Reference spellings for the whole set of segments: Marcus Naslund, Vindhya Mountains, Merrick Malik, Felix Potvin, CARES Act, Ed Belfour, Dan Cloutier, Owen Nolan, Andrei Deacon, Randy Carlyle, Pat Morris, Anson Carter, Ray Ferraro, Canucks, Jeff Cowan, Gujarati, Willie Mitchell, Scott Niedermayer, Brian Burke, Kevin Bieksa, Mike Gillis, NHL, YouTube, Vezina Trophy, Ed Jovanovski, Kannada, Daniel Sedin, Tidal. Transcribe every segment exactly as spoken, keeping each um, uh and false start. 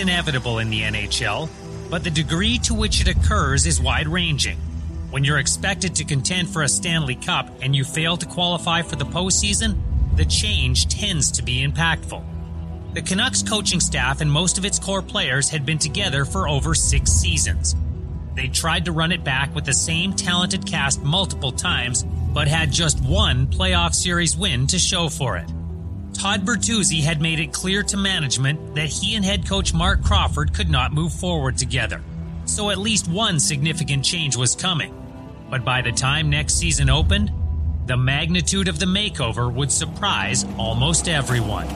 inevitable in the N H L, but the degree to which it occurs is wide-ranging. When you're expected to contend for a Stanley Cup and you fail to qualify for the postseason, the change tends to be impactful. The Canucks coaching staff and most of its core players had been together for over six seasons. They tried to run it back with the same talented cast multiple times, but had just one playoff series win to show for it. Todd Bertuzzi had made it clear to management that he and head coach Marc Crawford could not move forward together, so at least one significant change was coming. But by the time next season opened, the magnitude of the makeover would surprise almost everyone.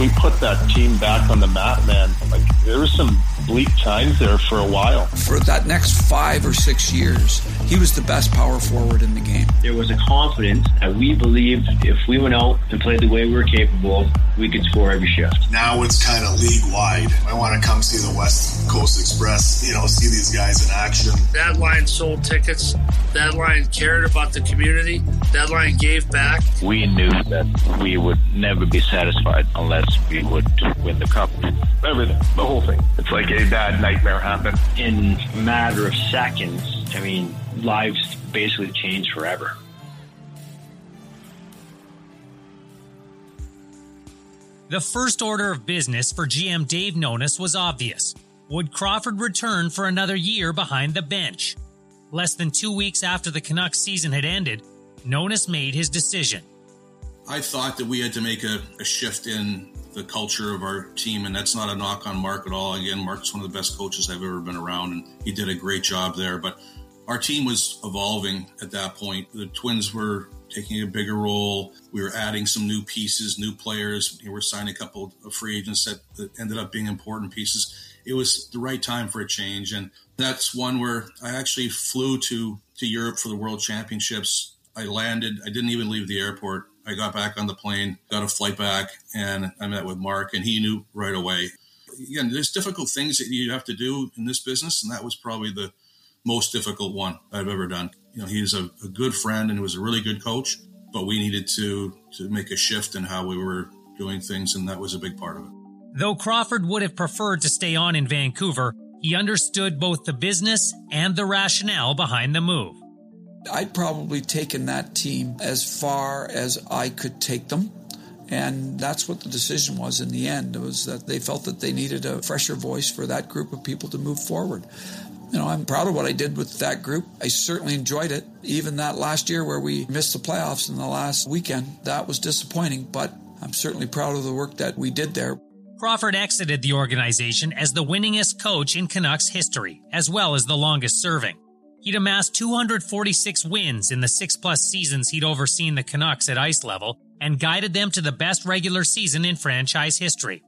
We put that team back on the map, man. Like, there were some bleak times there for a while. For that next five or six years, he was the best power forward in the game. There was a confidence that we believed if we went out and played the way we were capable, we could score every shift. Now it's kind of league-wide. I want to come see the West Coast Express, you know, see these guys in action. That line sold tickets. That line cared about the community. That line gave back. We knew that we would never be satisfied unless we would win the cup. Everything, the whole thing. It's like a bad nightmare happened. In a matter of seconds, I mean, lives basically changed forever. The first order of business for G M Dave Nonis was obvious. Would Crawford return for another year behind the bench? Less than two weeks after the Canucks season had ended, Nonis made his decision. I thought that we had to make a, a shift in the culture of our team, and that's not a knock on Marc at all. Again, Marc's one of the best coaches I've ever been around, and he did a great job there. But our team was evolving at that point. The Twins were taking a bigger role. We were adding some new pieces, new players. We were signing a couple of free agents that, that ended up being important pieces. It was the right time for a change, and that's one where I actually flew to, to Europe for the World Championships. I landed. I didn't even leave the airport. I got back on the plane, got a flight back, and I met with Marc, and he knew right away. Again, there's difficult things that you have to do in this business, and that was probably the most difficult one I've ever done. You know, he is a, a good friend, and he was a really good coach, but we needed to, to make a shift in how we were doing things, and that was a big part of it. Though Crawford would have preferred to stay on in Vancouver, he understood both the business and the rationale behind the move. I'd probably taken that team as far as I could take them, and that's what the decision was in the end. It was that they felt that they needed a fresher voice for that group of people to move forward. You know, I'm proud of what I did with that group. I certainly enjoyed it. Even that last year where we missed the playoffs in the last weekend, that was disappointing, but I'm certainly proud of the work that we did there. Crawford exited the organization as the winningest coach in Canucks history, as well as the longest serving. He'd amassed two hundred forty-six wins in the six-plus seasons he'd overseen the Canucks at ice level and guided them to the best regular season in franchise history.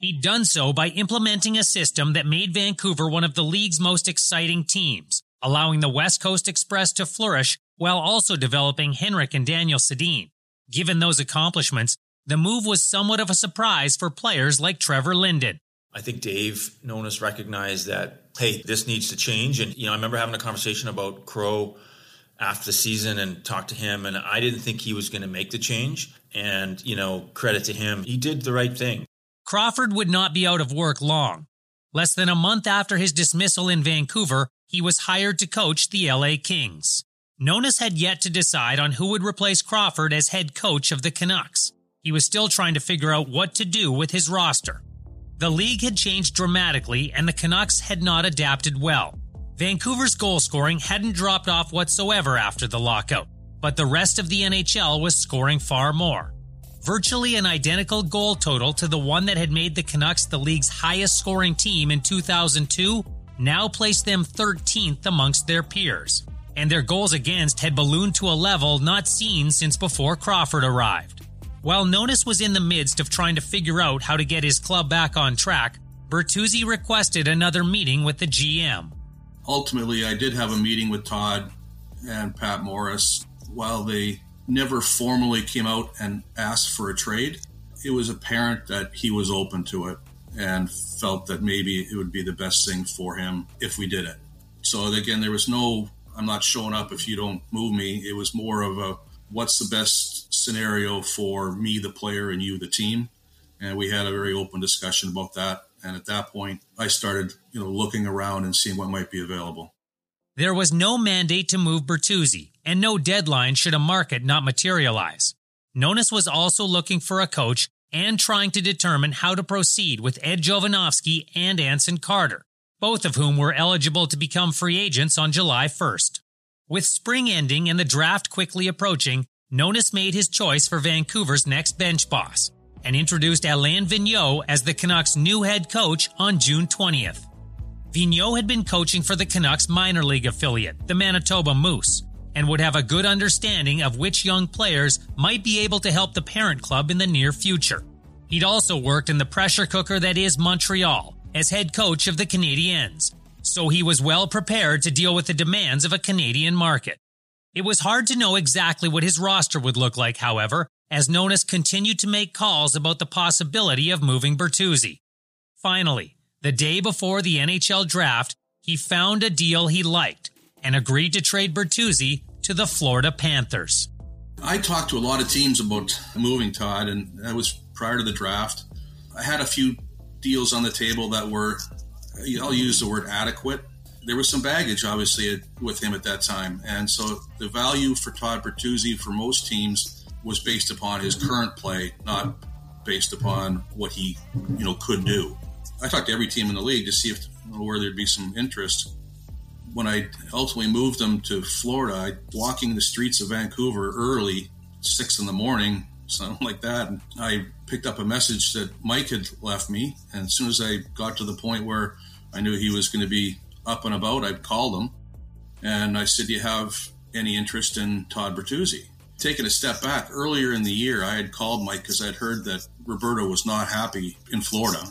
He'd done so by implementing a system that made Vancouver one of the league's most exciting teams, allowing the West Coast Express to flourish while also developing Henrik and Daniel Sedin. Given those accomplishments, the move was somewhat of a surprise for players like Trevor Linden. I think Dave Nonis recognized that, hey, this needs to change. And, you know, I remember having a conversation about Crow after the season and talked to him, and I didn't think he was going to make the change. And, you know, credit to him, he did the right thing. Crawford would not be out of work long. Less than a month after his dismissal in Vancouver, he was hired to coach the L A Kings. Nonis had yet to decide on who would replace Crawford as head coach of the Canucks. He was still trying to figure out what to do with his roster. The league had changed dramatically, and the Canucks had not adapted well. Vancouver's goal scoring hadn't dropped off whatsoever after the lockout, but the rest of the N H L was scoring far more. Virtually an identical goal total to the one that had made the Canucks the league's highest scoring team in two thousand two now placed them thirteenth amongst their peers, and their goals against had ballooned to a level not seen since before Crawford arrived. While Nonis was in the midst of trying to figure out how to get his club back on track, Bertuzzi requested another meeting with the G M. Ultimately, I did have a meeting with Todd and Pat Morris. While they never formally came out and asked for a trade, it was apparent that he was open to it and felt that maybe it would be the best thing for him if we did it. So again, there was no, I'm not showing up if you don't move me. It was more of a, what's the best scenario for me, the player, and you, the team. And we had a very open discussion about that. And at that point, I started, you know, looking around and seeing what might be available. There was no mandate to move Bertuzzi, and no deadline should a market not materialize. Nonis was also looking for a coach and trying to determine how to proceed with Ed Jovanovski and Anson Carter, both of whom were eligible to become free agents on July first. With spring ending and the draft quickly approaching, Nonis made his choice for Vancouver's next bench boss and introduced Alain Vigneault as the Canucks' new head coach on June twentieth. Vigneault had been coaching for the Canucks' minor league affiliate, the Manitoba Moose, and would have a good understanding of which young players might be able to help the parent club in the near future. He'd also worked in the pressure cooker that is Montreal as head coach of the Canadiens, so he was well prepared to deal with the demands of a Canadian market. It was hard to know exactly what his roster would look like, however, as Nonis continued to make calls about the possibility of moving Bertuzzi. Finally, the day before the N H L draft, he found a deal he liked and agreed to trade Bertuzzi to the Florida Panthers. I talked to a lot of teams about moving, Todd, and that was prior to the draft. I had a few deals on the table that were, I'll use the word adequate. There was some baggage, obviously, with him at that time. And so the value for Todd Bertuzzi for most teams was based upon his current play, not based upon what he, you know, could do. I talked to every team in the league to see if where there'd be some interest. When I ultimately moved them to Florida, I walking the streets of Vancouver early, six in the morning, something like that. And I picked up a message that Mike had left me. And as soon as I got to the point where I knew he was going to be up and about, I called him and I said, "Do you have any interest in Todd Bertuzzi?" Taking a step back, earlier in the year, I had called Mike because I'd heard that Roberto was not happy in Florida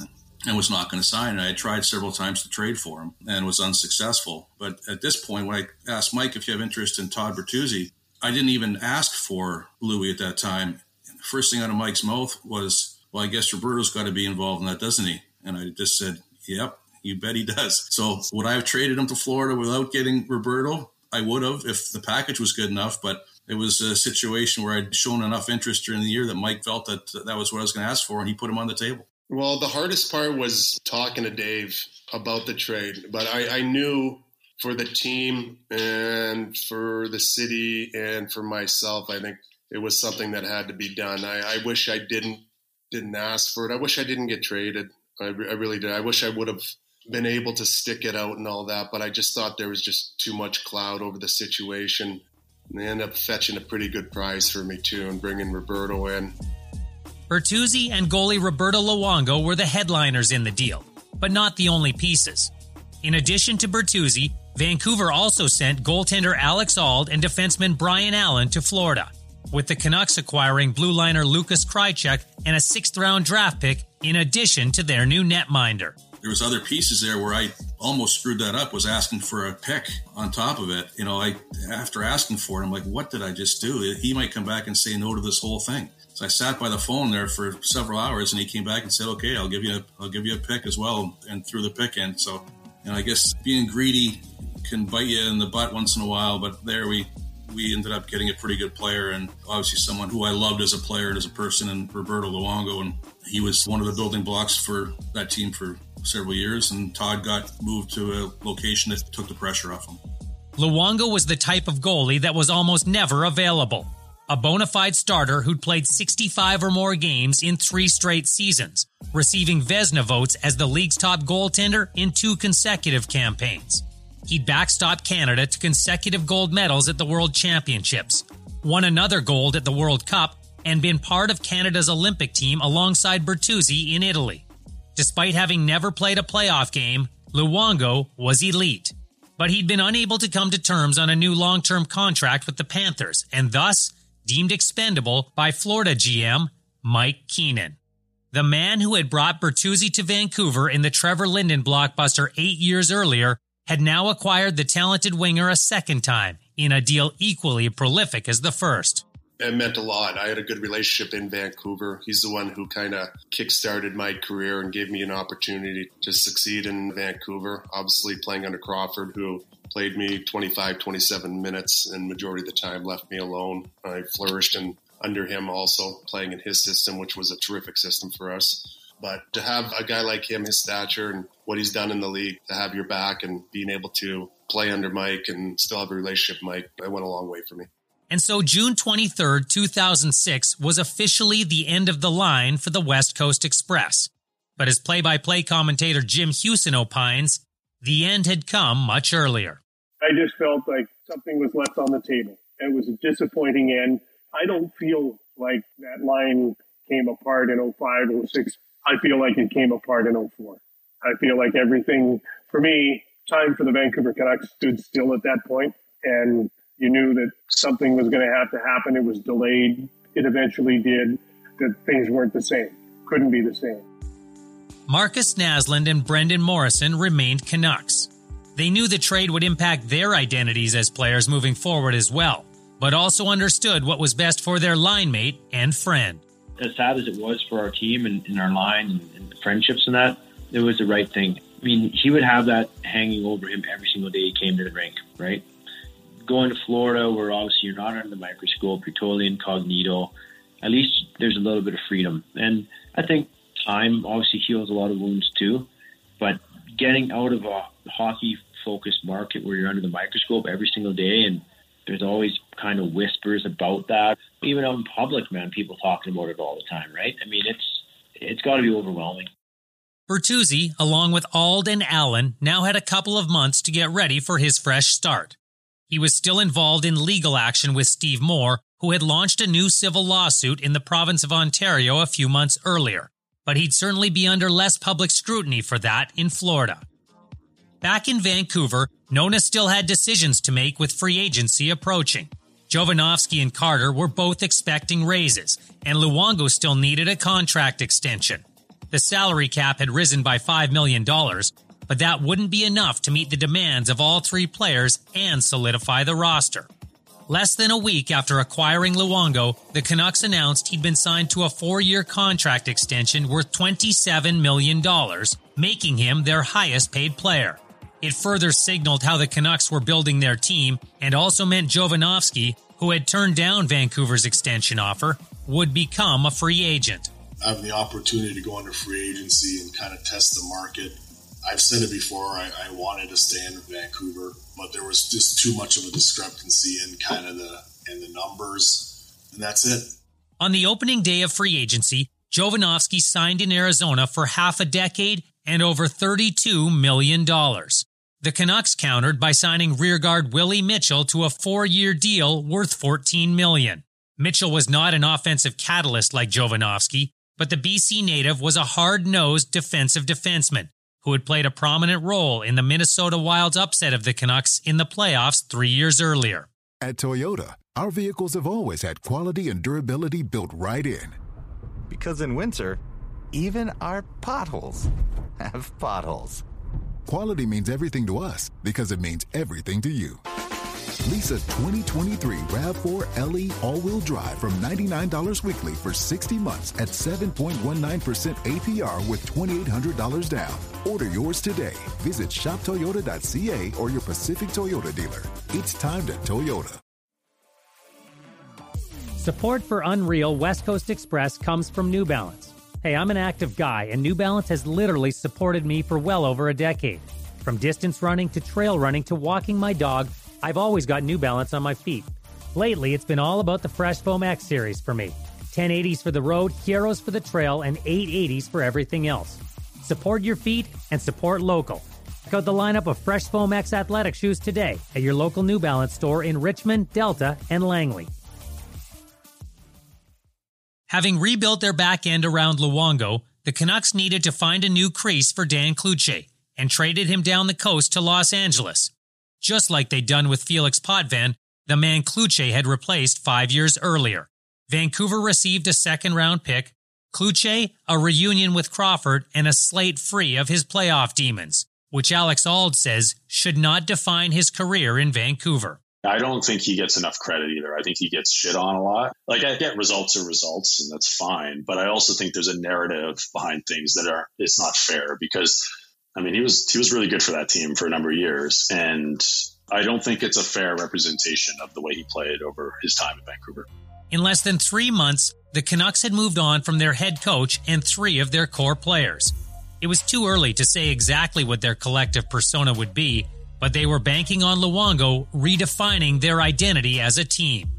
and was not going to sign. And I had tried several times to trade for him and was unsuccessful. But at this point, when I asked Mike if you have interest in Todd Bertuzzi, I didn't even ask for Louis at that time. And the first thing out of Mike's mouth was, "Well, I guess Roberto's got to be involved in that, doesn't he?" And I just said, "Yep, you bet he does." So would I have traded him to Florida without getting Roberto? I would have if the package was good enough, but it was a situation where I'd shown enough interest during the year that Mike felt that that was what I was going to ask for, and he put him on the table. Well, the hardest part was talking to Dave about the trade, but I, I knew for the team and for the city and for myself, I think it was something that had to be done. I, I wish I didn't didn't ask for it. I wish I didn't get traded. I, re- I really did. I wish I would have been able to stick it out and all that, but I just thought there was just too much cloud over the situation. And they ended up fetching a pretty good price for me too and bringing Roberto in. Bertuzzi and goalie Roberto Luongo were the headliners in the deal, but not the only pieces. In addition to Bertuzzi, Vancouver also sent goaltender Alex Auld and defenseman Bryan Allen to Florida, with the Canucks acquiring blue liner Lukáš Krajíček and a sixth-round draft pick in addition to their new netminder. There was other pieces there where I almost screwed that up, was asking for a pick on top of it. You know, I after asking for it, I'm like, what did I just do? He might come back and say no to this whole thing. I sat by the phone there for several hours, and he came back and said, "Okay, I'll give you a, I'll give you a pick as well," and threw the pick in. So, and I guess being greedy can bite you in the butt once in a while, but there we we ended up getting a pretty good player, and obviously someone who I loved as a player and as a person, and Roberto Luongo, and he was one of the building blocks for that team for several years. And Todd got moved to a location that took the pressure off him. Luongo was the type of goalie that was almost never available. A bona fide starter who'd played sixty-five or more games in three straight seasons, receiving Vezina votes as the league's top goaltender in two consecutive campaigns. He'd backstopped Canada to consecutive gold medals at the World Championships, won another gold at the World Cup, and been part of Canada's Olympic team alongside Bertuzzi in Italy. Despite having never played a playoff game, Luongo was elite. But he'd been unable to come to terms on a new long-term contract with the Panthers, and thus deemed expendable by Florida G M Mike Keenan. The man who had brought Bertuzzi to Vancouver in the Trevor Linden blockbuster eight years earlier had now acquired the talented winger a second time in a deal equally prolific as the first. It meant a lot. I had a good relationship in Vancouver. He's the one who kind of kickstarted my career and gave me an opportunity to succeed in Vancouver, obviously playing under Crawford, who played me twenty-five, twenty-seven minutes and majority of the time left me alone. I flourished in under him also playing in his system, which was a terrific system for us. But to have a guy like him, his stature and what he's done in the league, to have your back and being able to play under Mike and still have a relationship with Mike, it went a long way for me. And so June twenty-third, two thousand six was officially the end of the line for the West Coast Express. But as play-by-play commentator Jim Hewson opines, the end had come much earlier. I just felt like something was left on the table. It was a disappointing end. I don't feel like that line came apart in oh five, oh six. I feel like it came apart in oh four. I feel like everything, for me, time for the Vancouver Canucks stood still at that point, and you knew that something was going to have to happen. It was delayed. It eventually did. That things weren't the same. Couldn't be the same. Marcus Naslund and Brendan Morrison remained Canucks. They knew the trade would impact their identities as players moving forward as well, but also understood what was best for their line mate and friend. As sad as it was for our team and, and our line and, and the friendships and that, it was the right thing. I mean, he would have that hanging over him every single day he came to the rink, right? Going to Florida, where obviously you're not under the microscope, you're totally incognito, at least there's a little bit of freedom. And I think time obviously heals a lot of wounds too, but getting out of a hockey-focused market where you're under the microscope every single day, and there's always kind of whispers about that. Even out in public, man, people talking about it all the time, right? I mean, it's it's got to be overwhelming. Bertuzzi, along with Auld and Allen, now had a couple of months to get ready for his fresh start. He was still involved in legal action with Steve Moore, who had launched a new civil lawsuit in the province of Ontario a few months earlier, but he'd certainly be under less public scrutiny for that in Florida. Back in Vancouver, Nonis still had decisions to make with free agency approaching. Jovanovski and Carter were both expecting raises, and Luongo still needed a contract extension. The salary cap had risen by five million dollars, but that wouldn't be enough to meet the demands of all three players and solidify the roster. Less than a week after acquiring Luongo, the Canucks announced he'd been signed to a four-year contract extension worth twenty-seven million dollars, making him their highest-paid player. It further signaled how the Canucks were building their team and also meant Jovanovski, who had turned down Vancouver's extension offer, would become a free agent. Having the opportunity to go under free agency and kind of test the market. I've said it before, I, I wanted to stay in Vancouver, but there was just too much of a discrepancy in kind of the, in the numbers, and that's it. On the opening day of free agency, Jovanovski signed in Arizona for half a decade and over thirty-two million dollars. The Canucks countered by signing rearguard Willie Mitchell to a four-year deal worth fourteen million dollars. Mitchell was not an offensive catalyst like Jovanovski, but the B C native was a hard-nosed defensive defenseman who had played a prominent role in the Minnesota Wild's upset of the Canucks in the playoffs three years earlier. At Toyota, our vehicles have always had quality and durability built right in. Because in winter, even our potholes have potholes. Quality means everything to us because it means everything to you. Lease a twenty twenty-three RAV four L E all-wheel drive from ninety-nine dollars weekly for sixty months at seven point one nine percent A P R with two thousand eight hundred dollars down. Order yours today. Visit shop toyota dot c a or your Pacific Toyota dealer. It's time to Toyota. Support for Unreal West Coast Express comes from New Balance. Hey, I'm an active guy, and New Balance has literally supported me for well over a decade. From distance running to trail running to walking my dog, I've always got New Balance on my feet. Lately, it's been all about the Fresh Foam X series for me. ten eighties for the road, Hieros for the trail, and eight eighties for everything else. Support your feet and support local. Check out the lineup of Fresh Foam X athletic shoes today at your local New Balance store in Richmond, Delta, and Langley. Having rebuilt their back end around Luongo, the Canucks needed to find a new crease for Dan Cloutier and traded him down the coast to Los Angeles. Just like they'd done with Felix Potvin, the man Cloutier had replaced five years earlier. Vancouver received a second-round pick, Cloutier, a reunion with Crawford, and a slate free of his playoff demons, which Alex Auld says should not define his career in Vancouver. I don't think he gets enough credit either. I think he gets shit on a lot. Like, I get results are results, and that's fine. But I also think there's a narrative behind things that are, it's not fair because, I mean, he was he was really good for that team for a number of years. And I don't think it's a fair representation of the way he played over his time in Vancouver. In less than three months, the Canucks had moved on from their head coach and three of their core players. It was too early to say exactly what their collective persona would be, but they were banking on Luongo redefining their identity as a team.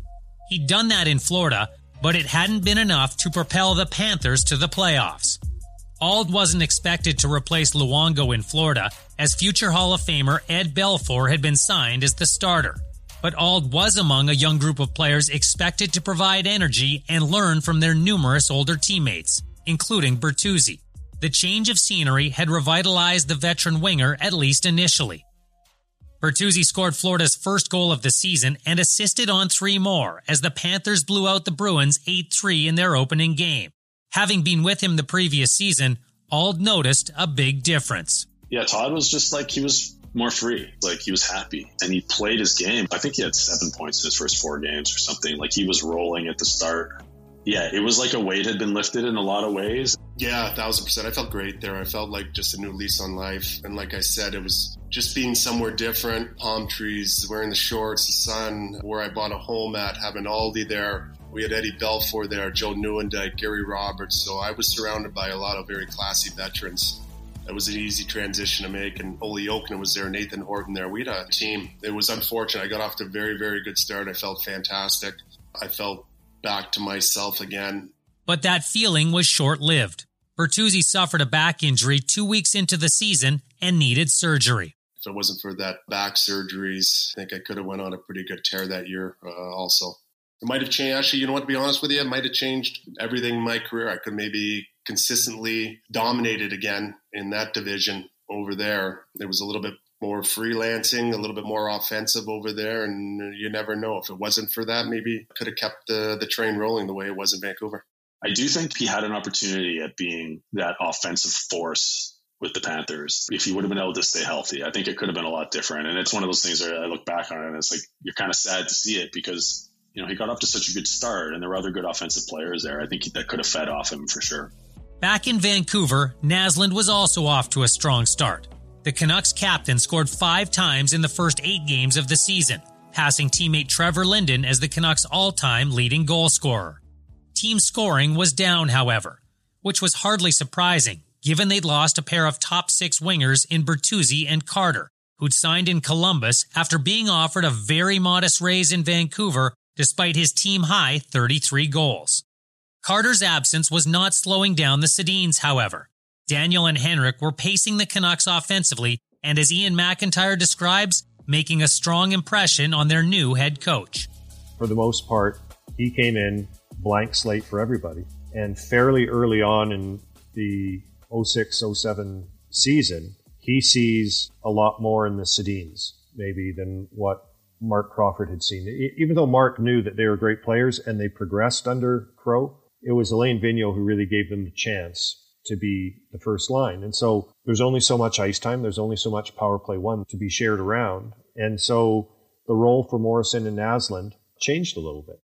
He'd done that in Florida, but it hadn't been enough to propel the Panthers to the playoffs. Auld wasn't expected to replace Luongo in Florida, as future Hall of Famer Ed Belfour had been signed as the starter. But Auld was among a young group of players expected to provide energy and learn from their numerous older teammates, including Bertuzzi. The change of scenery had revitalized the veteran winger, at least initially. Bertuzzi scored Florida's first goal of the season and assisted on three more as the Panthers blew out the Bruins eight three in their opening game. Having been with him the previous season, Auld noticed a big difference. Yeah, Todd was just like, he was more free. Like, he was happy and he played his game. I think he had seven points in his first four games or something. Like, he was rolling at the start. Yeah, it was like a weight had been lifted in a lot of ways. Yeah, a thousand percent. I felt great there. I felt like just a new lease on life. And like I said, it was just being somewhere different, palm trees, wearing the shorts, the sun, where I bought a home at, having Aldi there. We had Eddie Belfour there, Joe Nieuwendyk, Gary Roberts. So I was surrounded by a lot of very classy veterans. It was an easy transition to make, and Olli Jokinen was there, Nathan Horton there. We had a team. It was unfortunate. I got off to a very, very good start. I felt fantastic. I felt back to myself again. But that feeling was short-lived. Bertuzzi suffered a back injury two weeks into the season and needed surgery. If it wasn't for that back surgeries, I think I could have went on a pretty good tear that year uh, also. It might have changed, actually, you know what, to be honest with you, it might have changed everything in my career. I could maybe consistently dominated again in that division over there. There was a little bit more freelancing, a little bit more offensive over there, and you never know. If it wasn't for that, maybe I could have kept the, the train rolling the way it was in Vancouver. I do think he had an opportunity at being that offensive force with the Panthers. If he would have been able to stay healthy, I think it could have been a lot different. And it's one of those things where I look back on it and it's like, you're kind of sad to see it because, you know, he got off to such a good start and there were other good offensive players there. I think that could have fed off him for sure. Back in Vancouver, Naslund was also off to a strong start. The Canucks captain scored five times in the first eight games of the season, passing teammate Trevor Linden as the Canucks' all-time leading goal scorer. Team scoring was down, however, which was hardly surprising given they'd lost a pair of top six wingers in Bertuzzi and Carter, who'd signed in Columbus after being offered a very modest raise in Vancouver despite his team-high thirty-three goals. Carter's absence was not slowing down the Sedins, however. Daniel and Henrik were pacing the Canucks offensively and, as Ian McIntyre describes, making a strong impression on their new head coach. For the most part, he came in blank slate for everybody. And fairly early on in the oh six oh seven season, he sees a lot more in the Sedins, maybe, than what Marc Crawford had seen. Even though Marc knew that they were great players and they progressed under Crow, it was Alain Vigneault who really gave them the chance to be the first line. And so there's only so much ice time, there's only so much power play one to be shared around. And so the role for Morrison and Naslund changed a little bit.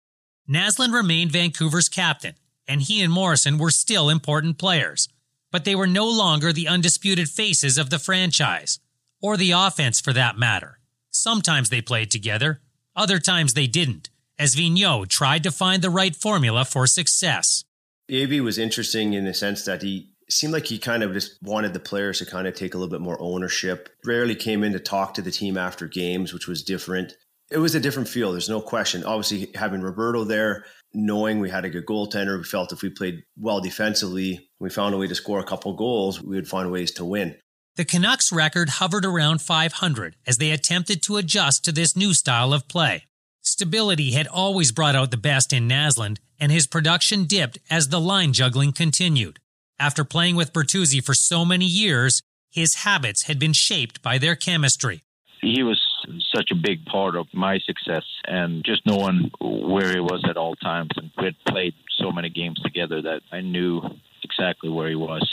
Naslund remained Vancouver's captain, and he and Morrison were still important players. But they were no longer the undisputed faces of the franchise, or the offense for that matter. Sometimes they played together, other times they didn't, as Vigneault tried to find the right formula for success. A B was interesting in the sense that he seemed like he kind of just wanted the players to kind of take a little bit more ownership. Rarely came in to talk to the team after games, which was different. It was a different feel. There's no question. Obviously, having Roberto there, knowing we had a good goaltender, we felt if we played well defensively, we found a way to score a couple goals, we would find ways to win. The Canucks' record hovered around five hundred as they attempted to adjust to this new style of play. Stability had always brought out the best in Naslund, and his production dipped as the line juggling continued. After playing with Bertuzzi for so many years, his habits had been shaped by their chemistry. He was such a big part of my success, and just knowing where he was at all times, and we had played so many games together that I knew exactly where he was.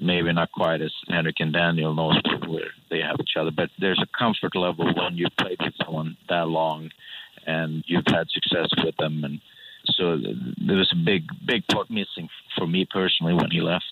Maybe not quite as Henrik and Daniel knows where they have each other, but there's a comfort level when you've played with someone that long and you've had success with them. And so there was a big, big part missing for me personally when he left.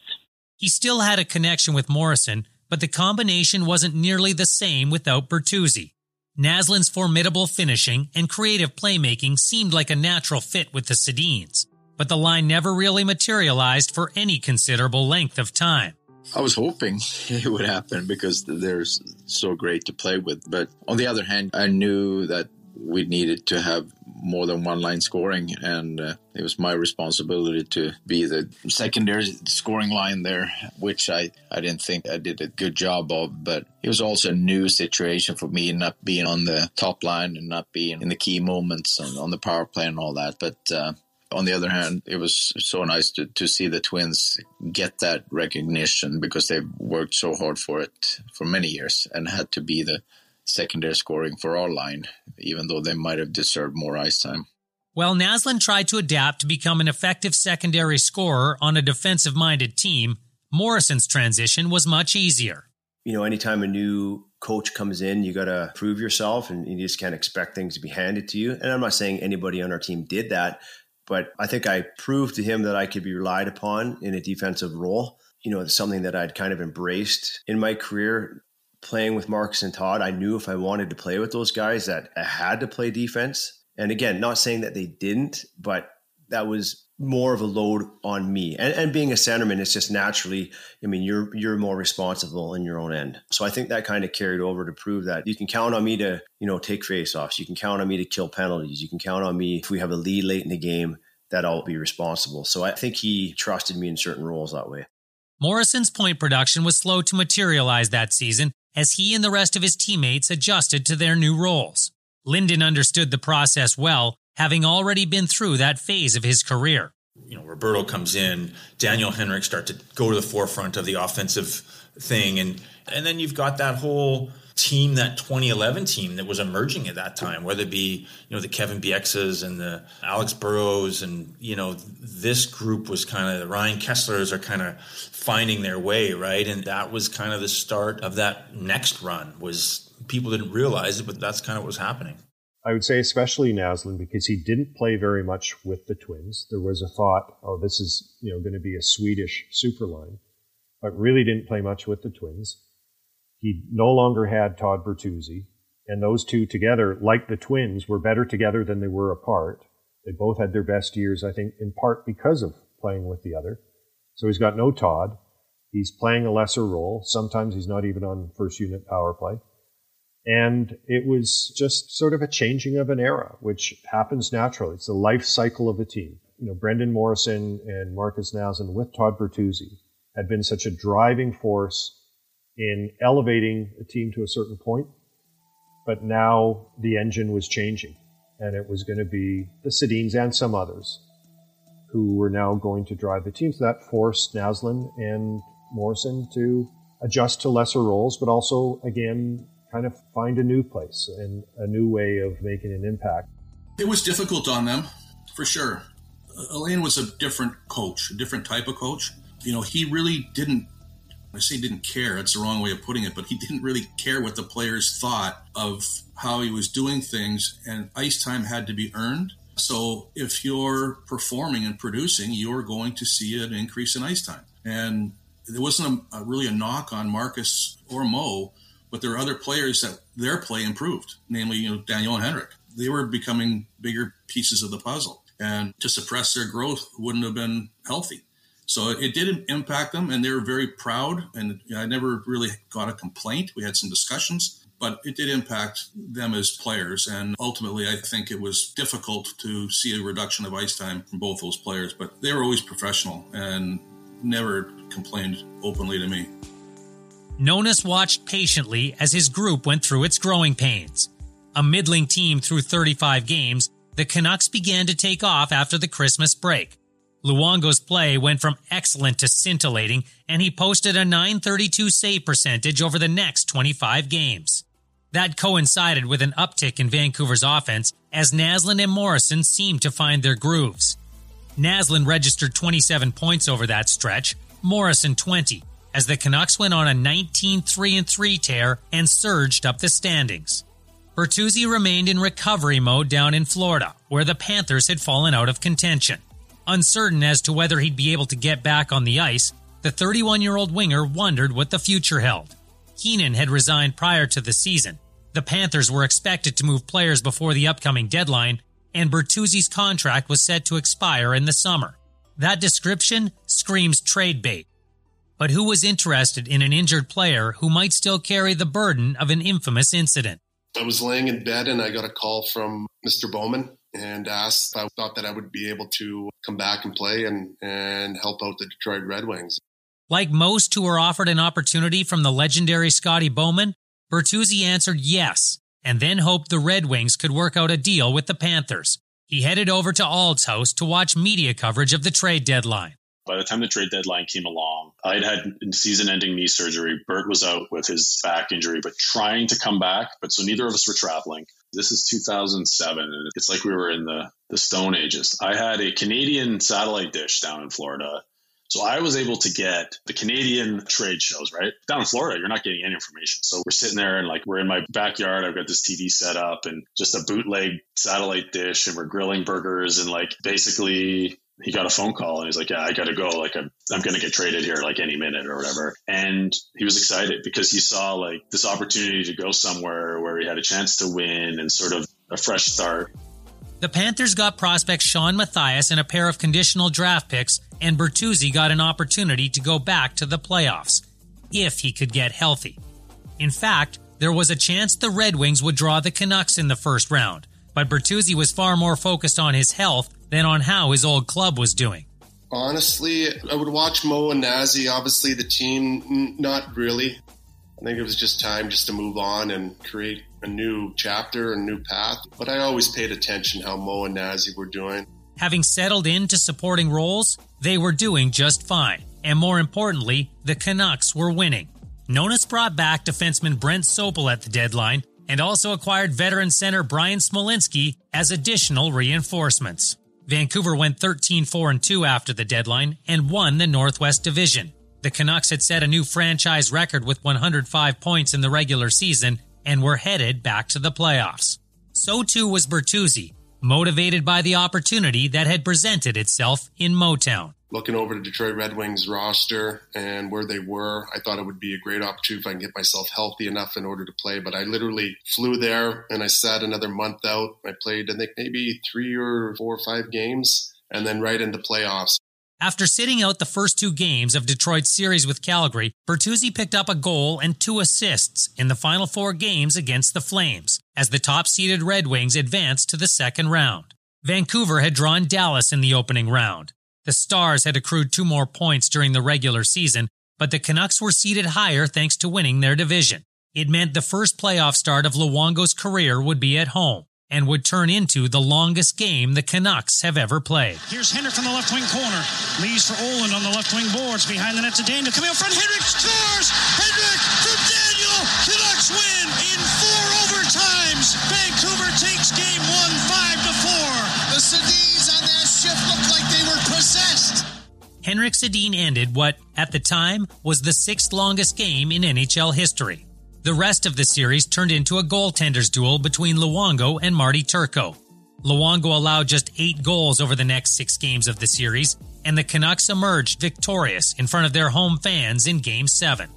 He still had a connection with Morrison, but the combination wasn't nearly the same without Bertuzzi. Naslund's formidable finishing and creative playmaking seemed like a natural fit with the Sedins, but the line never really materialized for any considerable length of time. I was hoping it would happen because they're so great to play with. But on the other hand, I knew that we needed to have more than one line scoring, and uh, it was my responsibility to be the secondary scoring line there, which I, I didn't think I did a good job of. But it was also a new situation for me, not being on the top line and not being in the key moments and on the power play and all that. But uh, on the other hand, it was so nice to, to see the Twins get that recognition because they've worked so hard for it for many years and had to be the secondary scoring for our line, even though they might have deserved more ice time. While Naslund tried to adapt to become an effective secondary scorer on a defensive-minded team, Morrison's transition was much easier. You know, anytime a new coach comes in, you got to prove yourself, and you just can't expect things to be handed to you. And I'm not saying anybody on our team did that, but I think I proved to him that I could be relied upon in a defensive role. You know, it's something that I'd kind of embraced in my career. Playing with Marcus and Todd, I knew if I wanted to play with those guys that I had to play defense. And again, not saying that they didn't, but that was more of a load on me. And, and being a centerman, it's just naturally, I mean, you're you're more responsible in your own end. So I think that kind of carried over to prove that you can count on me to, you know, take faceoffs. You can count on me to kill penalties. You can count on me if we have a lead late in the game that I'll be responsible. So I think he trusted me in certain roles that way. Morrison's point production was slow to materialize that season, as he and the rest of his teammates adjusted to their new roles. Linden understood the process well, having already been through that phase of his career. You know, Roberto comes in, Daniel Henrik start to go to the forefront of the offensive thing, and and then you've got that whole team, that twenty eleven team that was emerging at that time, whether it be, you know, the Kevin Biexas and the Alex Burrows, and, you know, this group was kind of, the Ryan Kesslers are kind of finding their way, right? And that was kind of the start of that next run. Was people didn't realize it, but that's kind of what was happening. I would say especially Naslund, because he didn't play very much with the Twins. There was a thought, oh, this is, you know, going to be a Swedish super line, but really didn't play much with the Twins. He no longer had Todd Bertuzzi, and those two together, like the Twins, were better together than they were apart. They both had their best years, I think, in part because of playing with the other. So he's got no Todd. He's playing a lesser role. Sometimes he's not even on first unit power play. And it was just sort of a changing of an era, which happens naturally. It's the life cycle of a team. You know, Brendan Morrison and Marcus Naslund with Todd Bertuzzi had been such a driving force in elevating a team to a certain point, but now the engine was changing, and it was going to be the Sedins and some others who were now going to drive the team. So that forced Naslund and Morrison to adjust to lesser roles, but also, again, kind of find a new place and a new way of making an impact. It was difficult on them, for sure. Alain was a different coach, a different type of coach. You know, he really didn't I say didn't care, that's the wrong way of putting it, but he didn't really care what the players thought of how he was doing things, and ice time had to be earned. So if you're performing and producing, you're going to see an increase in ice time. And there wasn't a, a, really a knock on Marcus or Mo, but there are other players that their play improved, namely, you know, Daniel and Henrik. They were becoming bigger pieces of the puzzle, and to suppress their growth wouldn't have been healthy. So it did impact them, and they were very proud, and I never really got a complaint. We had some discussions, but it did impact them as players, and ultimately I think it was difficult to see a reduction of ice time from both those players, but they were always professional and never complained openly to me. Nonis watched patiently as his group went through its growing pains. A middling team through thirty-five games, the Canucks began to take off after the Christmas break. Luongo's play went from excellent to scintillating, and he posted a nine thirty-two save percentage over the next twenty-five games. That coincided with an uptick in Vancouver's offense, as Naslund and Morrison seemed to find their grooves. Naslund registered twenty-seven points over that stretch, Morrison twenty, as the Canucks went on a nineteen three and three tear and surged up the standings. Bertuzzi remained in recovery mode down in Florida, where the Panthers had fallen out of contention. Uncertain as to whether he'd be able to get back on the ice, the thirty-one-year-old winger wondered what the future held. Keenan had resigned prior to the season, The Panthers were expected to move players before the upcoming deadline, and Bertuzzi's contract was set to expire in the summer. That description screams trade bait. But who was interested in an injured player who might still carry the burden of an infamous incident? I was laying in bed and I got a call from Mister Bowman and asked if I thought that I would be able to come back and play and, and help out the Detroit Red Wings. Like most who were offered an opportunity from the legendary Scotty Bowman, Bertuzzi answered yes, and then hoped the Red Wings could work out a deal with the Panthers. He headed over to Auld's house to watch media coverage of the trade deadline. By the time the trade deadline came along, I'd had season-ending knee surgery. Bert was out with his back injury, but trying to come back. But so neither of us were traveling. This is two thousand seven, and it's like we were in the, the Stone Ages. I had a Canadian satellite dish down in Florida, so I was able to get the Canadian trade shows, right? Down in Florida, you're not getting any information. So we're sitting there and like we're in my backyard. I've got this T V set up and just a bootleg satellite dish and we're grilling burgers. And like basically he got a phone call and he's like, yeah, I got to go. Like I'm, I'm going to get traded here like any minute or whatever. And he was excited because he saw like this opportunity to go somewhere where he had a chance to win and sort of a fresh start. The Panthers got prospect Shawn Matthias and a pair of conditional draft picks, and Bertuzzi got an opportunity to go back to the playoffs, if he could get healthy. In fact, there was a chance the Red Wings would draw the Canucks in the first round, but Bertuzzi was far more focused on his health than on how his old club was doing. Honestly, I would watch Mo and Nazi, obviously the team, not really. I think it was just time just to move on and create a new chapter, a new path. But I always paid attention how Mo and Nazi were doing. Having settled into supporting roles, they were doing just fine. And more importantly, the Canucks were winning. Nonis brought back defenseman Brent Sopel at the deadline and also acquired veteran center Brian Smolinski as additional reinforcements. Vancouver went thirteen four and two after the deadline and won the Northwest Division. The Canucks had set a new franchise record with one hundred five points in the regular season and were headed back to the playoffs. So too was Bertuzzi, motivated by the opportunity that had presented itself in Motown. Looking over the Detroit Red Wings roster and where they were, I thought it would be a great opportunity if I can get myself healthy enough in order to play. But I literally flew there and I sat another month out. I played, I think, maybe three or four or five games and then right into playoffs. After sitting out the first two games of Detroit's series with Calgary, Bertuzzi picked up a goal and two assists in the final four games against the Flames, as the top-seeded Red Wings advanced to the second round. Vancouver had drawn Dallas in the opening round. The Stars had accrued two more points during the regular season, but the Canucks were seeded higher thanks to winning their division. It meant the first playoff start of Luongo's career would be at home, and would turn into the longest game the Canucks have ever played. Here's Henrik from the left wing corner. Leaves for Oland on the left wing boards. Behind the net to Daniel. Coming up front, Henrik scores! Henrik from Daniel! Canucks win in four overtimes! Vancouver takes game one, five to four. The Sedins on that shift looked like they were possessed. Henrik Sedin ended what, at the time, was the sixth longest game in N H L history. The rest of the series turned into a goaltenders duel between Luongo and Marty Turco. Luongo allowed just eight goals over the next six games of the series, and the Canucks emerged victorious in front of their home fans in Game seven.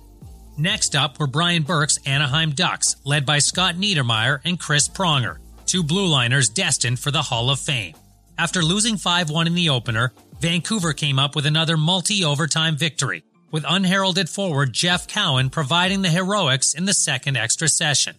Next up were Brian Burke's Anaheim Ducks, led by Scott Niedermayer and Chris Pronger, two blue-liners destined for the Hall of Fame. After losing five one in the opener, Vancouver came up with another multi-overtime victory, with unheralded forward Jeff Cowan providing the heroics in the second extra session.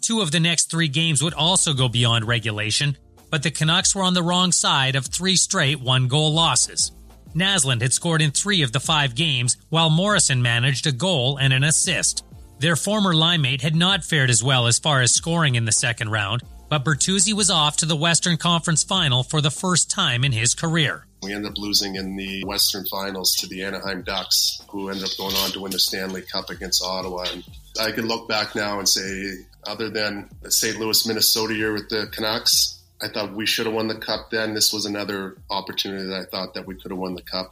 Two of the next three games would also go beyond regulation, but the Canucks were on the wrong side of three straight one-goal losses. Naslund had scored in three of the five games, while Morrison managed a goal and an assist. Their former linemate had not fared as well as far as scoring in the second round, but Bertuzzi was off to the Western Conference Final for the first time in his career. We ended up losing in the Western Finals to the Anaheim Ducks, who ended up going on to win the Stanley Cup against Ottawa. And I can look back now and say, other than the Saint Louis, Minnesota year with the Canucks, I thought we should have won the Cup then. This was another opportunity that I thought that we could have won the Cup.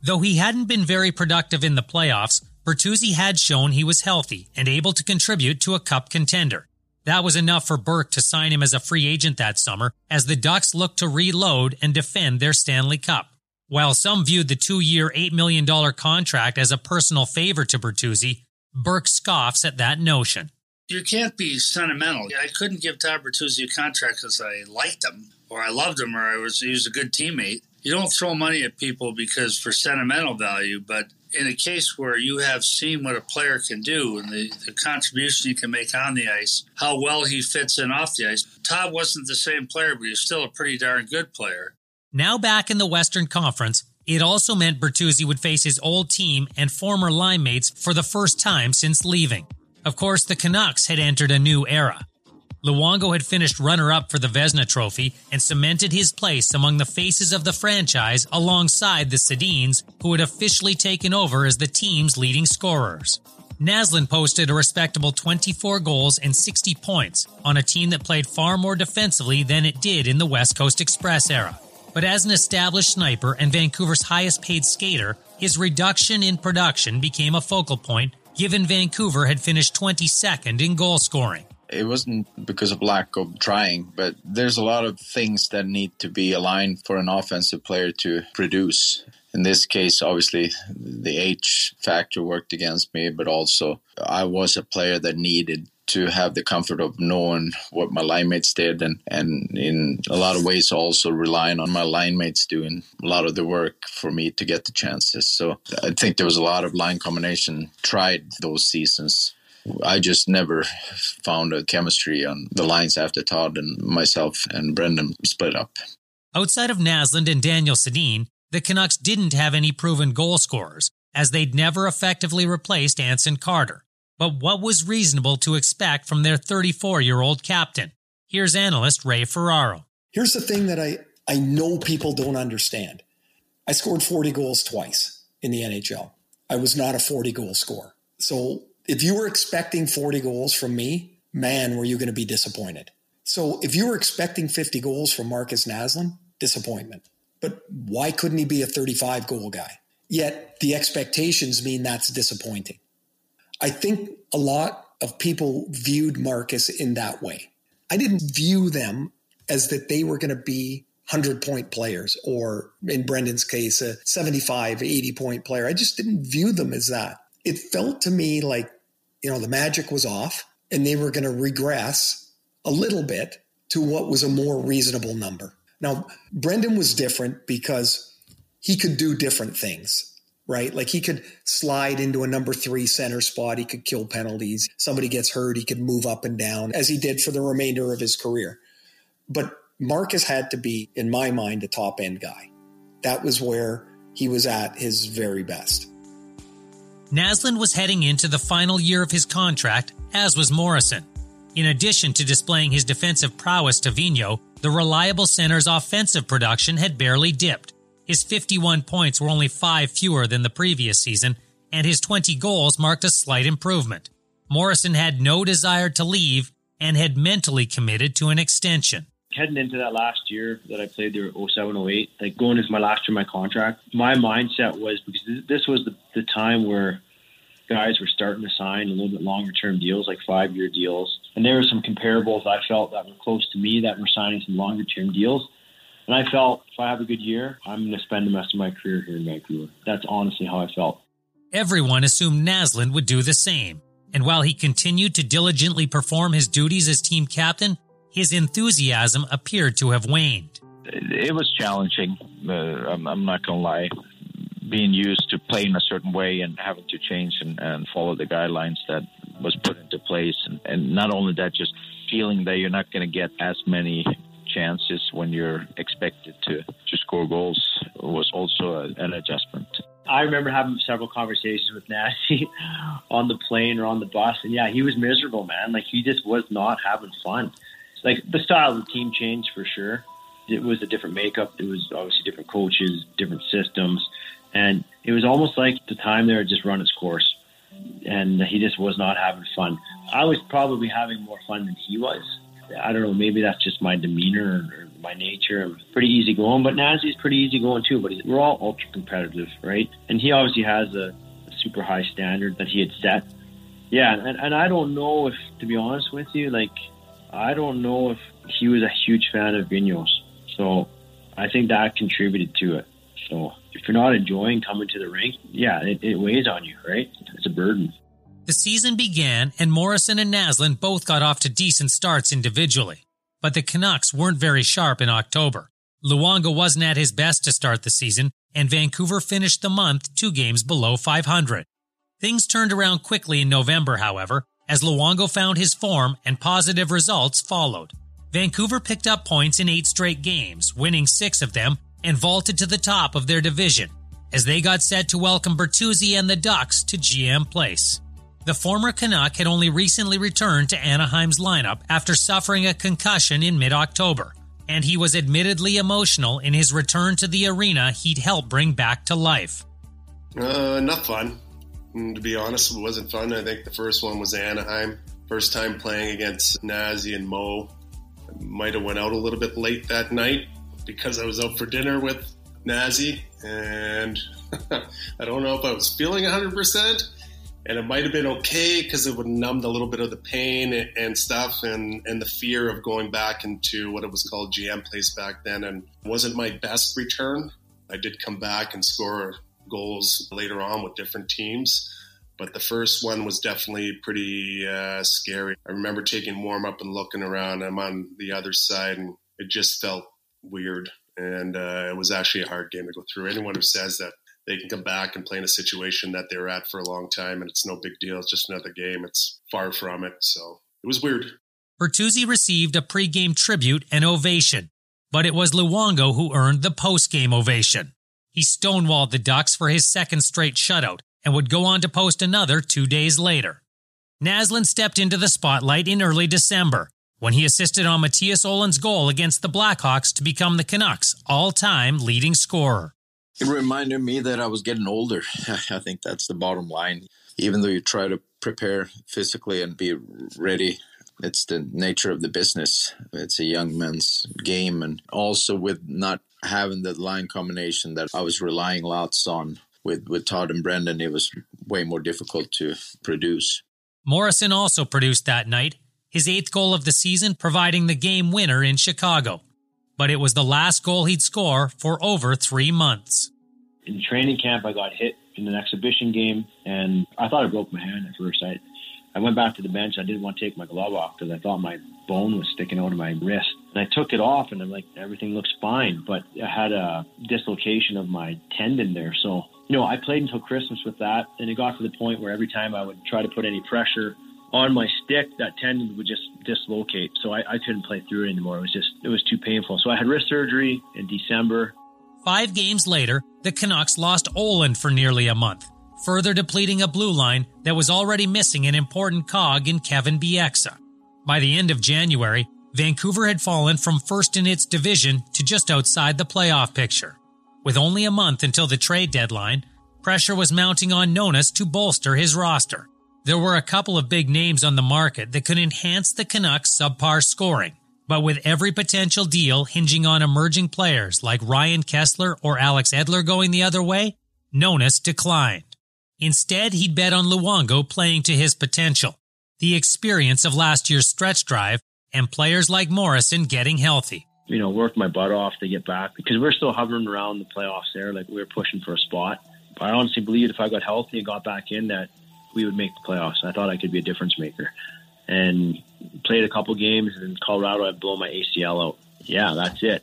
Though he hadn't been very productive in the playoffs, Bertuzzi had shown he was healthy and able to contribute to a Cup contender. That was enough for Burke to sign him as a free agent that summer, as the Ducks looked to reload and defend their Stanley Cup. While some viewed the two-year, eight million dollars contract as a personal favor to Bertuzzi, Burke scoffs at that notion. you can't be sentimental. I couldn't give Todd Bertuzzi a contract because I liked him or I loved him or I was he was a good teammate. You don't throw money at people because for sentimental value, but in a case where you have seen what a player can do and the, the contribution he can make on the ice, how well he fits in off the ice. Todd wasn't the same player, but he's still a pretty darn good player. Now back in the Western Conference, it also meant Bertuzzi would face his old team and former line mates for the first time since leaving. Of course, the Canucks had entered a new era. Luongo had finished runner-up for the Vezina Trophy and cemented his place among the faces of the franchise alongside the Sedins, who had officially taken over as the team's leading scorers. Naslund posted a respectable twenty-four goals and sixty points on a team that played far more defensively than it did in the West Coast Express era. But as an established sniper and Vancouver's highest-paid skater, his reduction in production became a focal point, given Vancouver had finished twenty-second in goal scoring. It wasn't because of lack of trying, but there's a lot of things that need to be aligned for an offensive player to produce. In this case, obviously, the H factor worked against me, but also I was a player that needed to have the comfort of knowing what my line mates did and, and in a lot of ways also relying on my line mates doing a lot of the work for me to get the chances. So I think there was a lot of line combination tried those seasons. I just never found a chemistry on the lines after Todd and myself and Brendan split up. Outside of Naslund and Daniel Sedin, the Canucks didn't have any proven goal scorers, as they'd never effectively replaced Anson Carter. But what was reasonable to expect from their thirty-four-year-old captain? Here's analyst Ray Ferraro. Here's the thing that I, I know people don't understand. I scored forty goals twice in the N H L. I was not a forty-goal scorer. So if you were expecting forty goals from me, man, were you going to be disappointed. So if you were expecting fifty goals from Marcus Naslund, disappointment. But why couldn't he be a thirty-five-goal guy? Yet the expectations mean that's disappointing. I think a lot of people viewed Marcus in that way. I didn't view them as that they were going to be one hundred-point players or, in Brendan's case, a seventy-five, eighty-point player. I just didn't view them as that. It felt to me like, you know, the magic was off and they were going to regress a little bit to what was a more reasonable number. Now, Brendan was different because he could do different things, right? Like he could slide into a number three center spot. He could kill penalties. Somebody gets hurt. He could move up and down as he did for the remainder of his career. But Marcus had to be, in my mind, a top end guy. That was where he was at his very best. Naslund was heading into the final year of his contract, as was Morrison. In addition to displaying his defensive prowess to Vigneault, the reliable center's offensive production had barely dipped. His fifty-one points were only five fewer than the previous season, and his twenty goals marked a slight improvement. Morrison had no desire to leave and had mentally committed to an extension. Heading into that last year that I played there, oh seven oh eight, like going into my last year of my contract, my mindset was, because this was the, the time where guys were starting to sign a little bit longer term deals, like five-year deals. And there were some comparables I felt that were close to me that were signing some longer term deals. And I felt if I have a good year, I'm going to spend the rest of my career here in Vancouver. That's honestly how I felt. Everyone assumed Naslund would do the same. And while he continued to diligently perform his duties as team captain, his enthusiasm appeared to have waned. It was challenging, uh, I'm, I'm not going to lie. Being used to playing a certain way and having to change and, and follow the guidelines that was put into place. And, and not only that, just feeling that you're not going to get as many chances when you're expected to, to score goals was also a, an adjustment. I remember having several conversations with Nasty on the plane or on the bus. And yeah, he was miserable, man. Like he just was not having fun. Like, the style of the team changed for sure. It was a different makeup. It was obviously different coaches, different systems. And it was almost like the time there had just run its course. And he just was not having fun. I was probably having more fun than he was. I don't know, maybe that's just my demeanor or my nature. I'm pretty easygoing, but Nazi's pretty easygoing too. But we're all ultra-competitive, right? And he obviously has a, a super high standard that he had set. Yeah, and, and I don't know if, to be honest with you, like... I don't know if he was a huge fan of Vigneault, so I think that contributed to it. So if you're not enjoying coming to the rink, yeah, it, it weighs on you, right? It's a burden. The season began, and Morrison and Naslund both got off to decent starts individually. But the Canucks weren't very sharp in October. Luongo wasn't at his best to start the season, and Vancouver finished the month two games below five hundred. Things turned around quickly in November, however, as Luongo found his form and positive results followed. Vancouver picked up points in eight straight games, winning six of them, and vaulted to the top of their division, as they got set to welcome Bertuzzi and the Ducks to G M Place. The former Canuck had only recently returned to Anaheim's lineup after suffering a concussion in mid-October, and he was admittedly emotional in his return to the arena he'd helped bring back to life. Uh, not fun. To be honest, it wasn't fun. I think the first one was Anaheim. First time playing against Nazi and Mo. I might have went out a little bit late that night because I was out for dinner with Nazi, and I don't know if I was feeling one hundred percent, and it might have been okay because it would numb a little bit of the pain and stuff and, and the fear of going back into what it was called G M Place back then, and it wasn't my best return. I did come back and score goals later on with different teams, but the first one was definitely pretty uh, scary. I remember taking warm-up and looking around. I'm on the other side, and it just felt weird. And uh, it was actually a hard game to go through. Anyone who says that they can come back and play in a situation that they were at for a long time and it's no big deal, it's just another game, it's far from it. So it was weird. Bertuzzi received a pregame tribute and ovation, but it was Luongo who earned the postgame ovation. He stonewalled the Ducks for his second straight shutout and would go on to post another two days later. Naslund stepped into the spotlight in early December, when he assisted on Matthias Olin's goal against the Blackhawks to become the Canucks' all-time leading scorer. It reminded me that I was getting older. I think that's the bottom line. Even though you try to prepare physically and be ready, it's the nature of the business. It's a young man's game. And also with not having the line combination that I was relying lots on with, with Todd and Brendan, it was way more difficult to produce. Morrison also produced that night, his eighth goal of the season, providing the game winner in Chicago. But it was the last goal he'd score for over three months. In training camp, I got hit in an exhibition game, and I thought I broke my hand at first. I, I went back to the bench. I didn't want to take my glove off because I thought my bone was sticking out of my wrist. And I took it off, and I'm like, everything looks fine. But I had a dislocation of my tendon there. So, you know, I played until Christmas with that, and it got to the point where every time I would try to put any pressure on my stick, that tendon would just dislocate. So I, I couldn't play through it anymore. It was just, it was too painful. So I had wrist surgery in December. Five games later, the Canucks lost Olin for nearly a month, further depleting a blue line that was already missing an important cog in Kevin Bieksa. By the end of January, Vancouver had fallen from first in its division to just outside the playoff picture. With only a month until the trade deadline, pressure was mounting on Nonis to bolster his roster. There were a couple of big names on the market that could enhance the Canucks' subpar scoring, but with every potential deal hinging on emerging players like Ryan Kesler or Alex Edler going the other way, Nonis declined. Instead, he'd bet on Luongo playing to his potential, the experience of last year's stretch drive, and players like Morrison getting healthy. You know, worked my butt off to get back because we're still hovering around the playoffs there, like we were pushing for a spot. I honestly believed if I got healthy and got back in that we would make the playoffs. I thought I could be a difference maker. And played a couple games, and in Colorado I blew my A C L out. Yeah, that's it.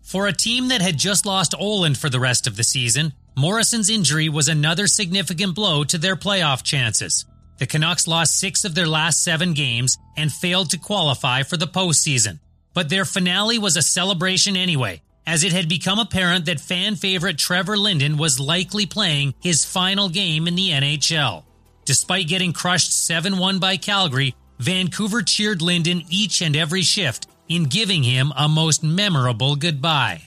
For a team that had just lost Olin for the rest of the season, Morrison's injury was another significant blow to their playoff chances. The Canucks lost six of their last seven games and failed to qualify for the postseason. But their finale was a celebration anyway, as it had become apparent that fan favorite Trevor Linden was likely playing his final game in the N H L. Despite getting crushed seven one by Calgary, Vancouver cheered Linden each and every shift in giving him a most memorable goodbye.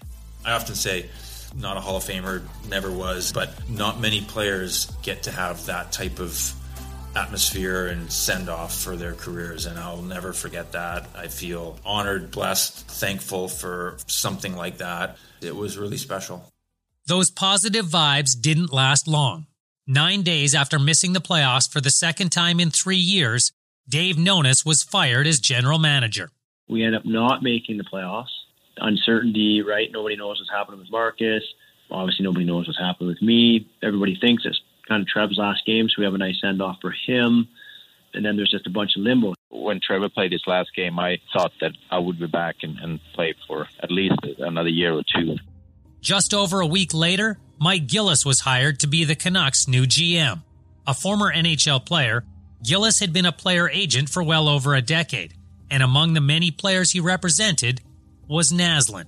I often say, not a Hall of Famer, never was, but not many players get to have that type of atmosphere and send-off for their careers, and I'll never forget that. I feel honored, blessed, thankful for something like that. It was really special. Those positive vibes didn't last long. Nine days after missing the playoffs for the second time in three years, Dave Nonis was fired as general manager. We end up not making the playoffs. Uncertainty, right? Nobody knows what's happening with Marcus. Obviously, nobody knows what's happening with me. Everybody thinks it's kind of Trev's last game, so we have a nice end-off for him. And then there's just a bunch of limbo. When Trevor played his last game, I thought that I would be back and, and play for at least another year or two. Just over a week later, Mike Gillis was hired to be the Canucks' new G M. A former N H L player, Gillis had been a player agent for well over a decade, and among the many players he represented was Naslund.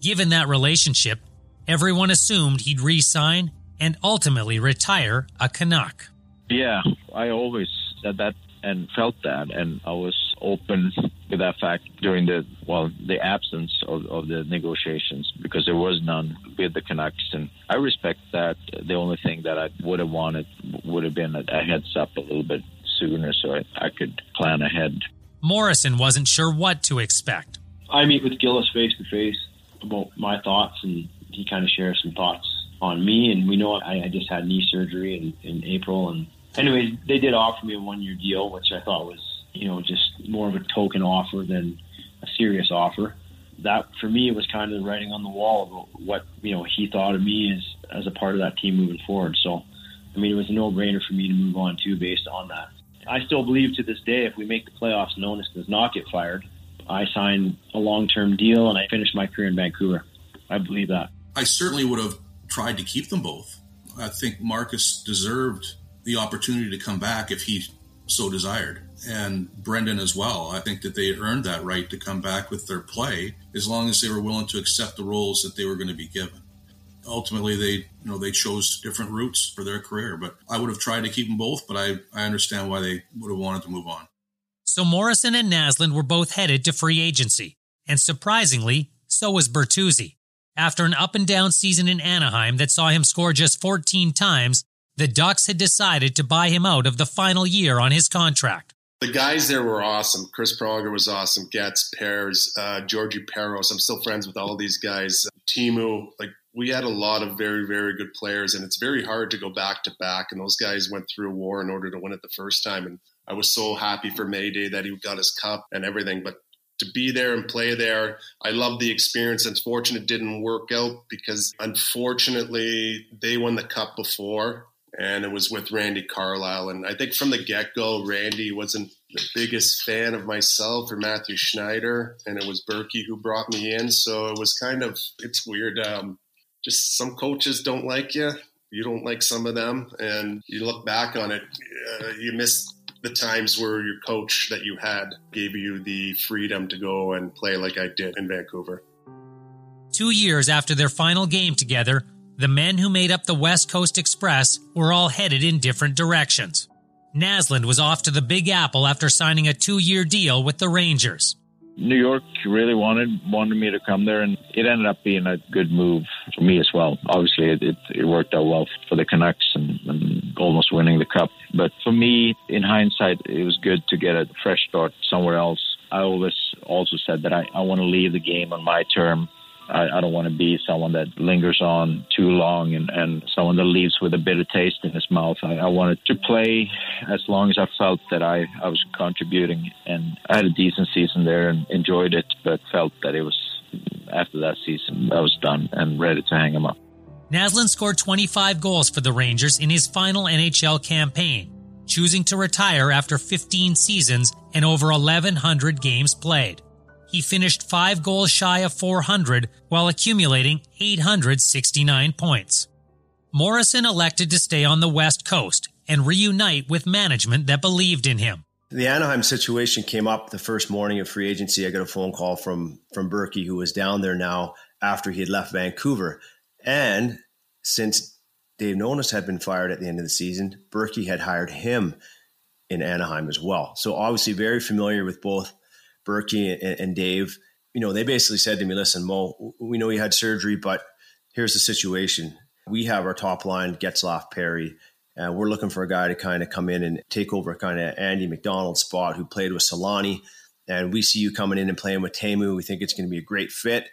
Given that relationship, everyone assumed he'd re-sign and ultimately retire a Canuck. Yeah, I always said that and felt that, and I was open to that fact during the, well, the absence of, of the negotiations, because there was none with the Canucks, and I respect that. The only thing that I would have wanted would have been a heads up a little bit sooner so I, I could plan ahead. Morrison wasn't sure what to expect. I meet with Gillis face-to-face about my thoughts, and he kind of shares some thoughts on me, and we know I, I just had knee surgery in, in April, and anyways, they did offer me a one-year deal, which I thought was, you know, just more of a token offer than a serious offer. That, for me, was kind of writing on the wall about what, you know, he thought of me as, as a part of that team moving forward. So, I mean, it was a no-brainer for me to move on to based on that. I still believe to this day, if we make the playoffs, Nonis does not get fired. I sign a long-term deal and I finish my career in Vancouver. I believe that. I certainly would have tried to keep them both. I think Marcus deserved the opportunity to come back if he so desired. And Brendan as well. I think that they earned that right to come back with their play as long as they were willing to accept the roles that they were going to be given. Ultimately, they you know they chose different routes for their career, but I would have tried to keep them both, but I, I understand why they would have wanted to move on. So Morrison and Naslund were both headed to free agency, and surprisingly, so was Bertuzzi. After an up-and-down season in Anaheim that saw him score just fourteen times, the Ducks had decided to buy him out of the final year on his contract. The guys there were awesome. Chris Pronger was awesome. Getz, Pears, uh, Georgie Peros. I'm still friends with all of these guys. Timu, like we had a lot of very, very good players, and it's very hard to go back to back. And those guys went through a war in order to win it the first time. And I was so happy for May Day that he got his cup and everything. But to be there and play there, I loved the experience. Unfortunately, it didn't work out because unfortunately they won the cup before. And it was with Randy Carlyle. And I think from the get-go, Randy wasn't the biggest fan of myself or Matthew Schneider. And it was Berkey who brought me in. So it was kind of, it's weird. Um, just some coaches don't like you. You don't like some of them. And you look back on it, uh, you miss the times where your coach that you had gave you the freedom to go and play like I did in Vancouver. Two years after their final game together, the men who made up the West Coast Express were all headed in different directions. Naslund was off to the Big Apple after signing a two-year deal with the Rangers. New York really wanted wanted me to come there, and it ended up being a good move for me as well. Obviously, it, it, it worked out well for the Canucks and, and almost winning the Cup. But for me, in hindsight, it was good to get a fresh start somewhere else. I always also said that I, I want to leave the game on my terms. I, I don't want to be someone that lingers on too long and, and someone that leaves with a bitter taste in his mouth. I, I wanted to play as long as I felt that I, I was contributing. And I had a decent season there and enjoyed it, but felt that it was after that season, I was done and ready to hang him up. Naslund scored twenty-five goals for the Rangers in his final N H L campaign, choosing to retire after fifteen seasons and over eleven hundred games played. He finished five goals shy of four hundred while accumulating eight hundred sixty-nine points. Morrison elected to stay on the West Coast and reunite with management that believed in him. The Anaheim situation came up the first morning of free agency. I got a phone call from, from Berkey, who was down there now after he had left Vancouver. And since Dave Nonis had been fired at the end of the season, Berkey had hired him in Anaheim as well. So obviously very familiar with both Berkey and Dave. You know, they basically said to me, listen, Mo, we know you had surgery, but here's the situation. We have our top line, Getzlaf, Perry, and we're looking for a guy to kind of come in and take over kind of Andy McDonald's spot, who played with Solani. And we see you coming in and playing with Tamu. We think it's going to be a great fit.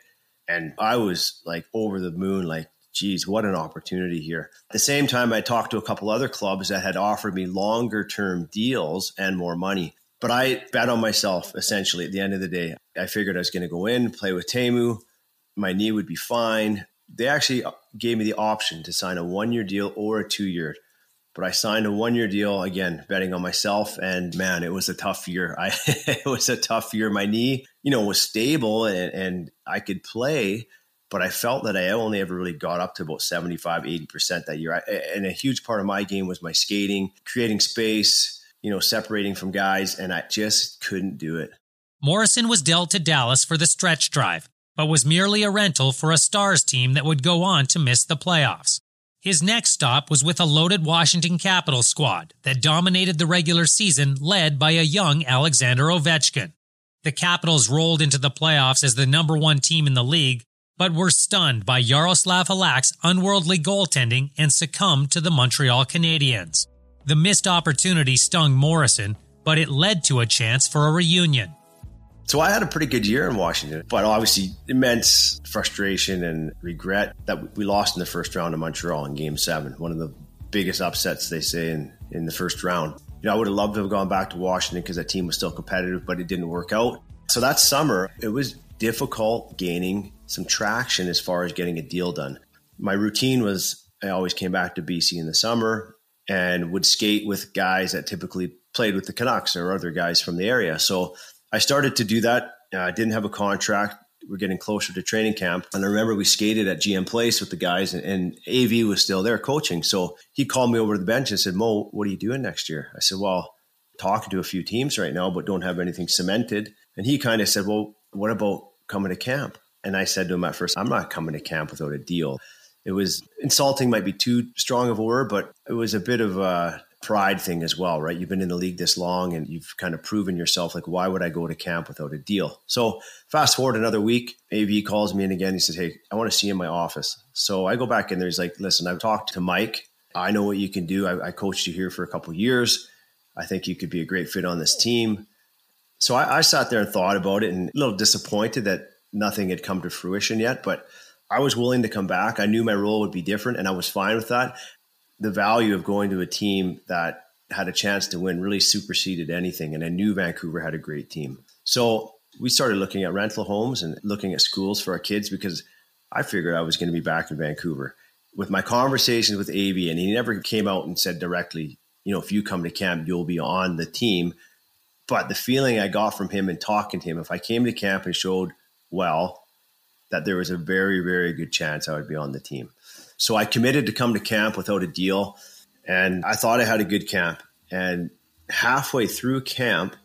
And I was like over the moon, like, geez, what an opportunity here. At the same time, I talked to a couple other clubs that had offered me longer term deals and more money. But I bet on myself, essentially, at the end of the day. I figured I was going to go in, play with Tamu. My knee would be fine. They actually gave me the option to sign a one-year deal or a two-year. But I signed a one-year deal, again, betting on myself. And man, it was a tough year. I, it was a tough year. My knee, you know, was stable and, and I could play, but I felt that I only ever really got up to about seventy-five, eighty percent that year. I, and a huge part of my game was my skating, creating space, you know, separating from guys. And I just couldn't do it. Morrison was dealt to Dallas for the stretch drive, but was merely a rental for a Stars team that would go on to miss the playoffs. His next stop was with a loaded Washington Capitals squad that dominated the regular season, led by a young Alexander Ovechkin. The Capitals rolled into the playoffs as the number one team in the league, but were stunned by Jaroslav Halak's unworldly goaltending and succumbed to the Montreal Canadiens. The missed opportunity stung Morrison, but it led to a chance for a reunion. So I had a pretty good year in Washington, but obviously immense frustration and regret that we lost in the first round to Montreal in game seven, one of the biggest upsets, they say, in, in the first round. You know, I would have loved to have gone back to Washington because that team was still competitive, but it didn't work out. So that summer, it was difficult gaining some traction as far as getting a deal done. My routine was I always came back to B C in the summer and would skate with guys that typically played with the Canucks or other guys from the area. So I started to do that. I didn't have a contract. We're getting closer to training camp. And I remember we skated at G M Place with the guys, and, and A V was still there coaching. So he called me over to the bench and said, "Mo, what are you doing next year?" I said, "Well, talking to a few teams right now, but don't have anything cemented." And he kind of said, "Well, what about coming to camp?" And I said to him at first, "I'm not coming to camp without a deal." It was insulting, might be too strong of a word, but it was a bit of a pride thing as well, right? You've been in the league this long and you've kind of proven yourself. Like, why would I go to camp without a deal? So fast forward another week, A V calls me in again. He says, "Hey, I want to see you in my office." So I go back in there. He's like, "Listen, I've talked to Mike. I know what you can do. I, I coached you here for a couple of years. I think you could be a great fit on this team." So I, I sat there and thought about it, and a little disappointed that nothing had come to fruition yet, but I was willing to come back. I knew my role would be different and I was fine with that. The value of going to a team that had a chance to win really superseded anything. And I knew Vancouver had a great team. So we started looking at rental homes and looking at schools for our kids, because I figured I was going to be back in Vancouver. With my conversations with A B, and he never came out and said directly, you know, if you come to camp, you'll be on the team. But the feeling I got from him and talking to him, if I came to camp and showed well, that there was a very, very good chance I would be on the team. So I committed to come to camp without a deal, and I thought I had a good camp. And halfway through camp,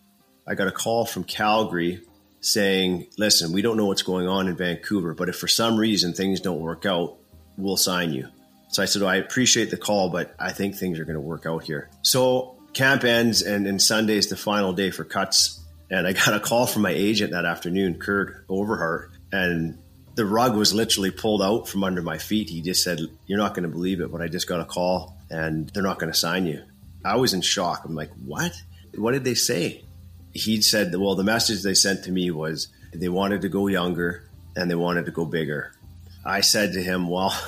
I got a call from Calgary saying, "Listen, we don't know what's going on in Vancouver, but if for some reason things don't work out, we'll sign you." So I said, "Oh, I appreciate the call, but I think things are going to work out here." So camp ends, and, and Sunday is the final day for cuts. And I got a call from my agent that afternoon, Kurt Overhart, and the rug was literally pulled out from under my feet. He just said, "You're not going to believe it, but I just got a call and they're not going to sign you." I was in shock. I'm like, what? What did they say? He said, well, the message they sent to me was they wanted to go younger and they wanted to go bigger. I said to him, well,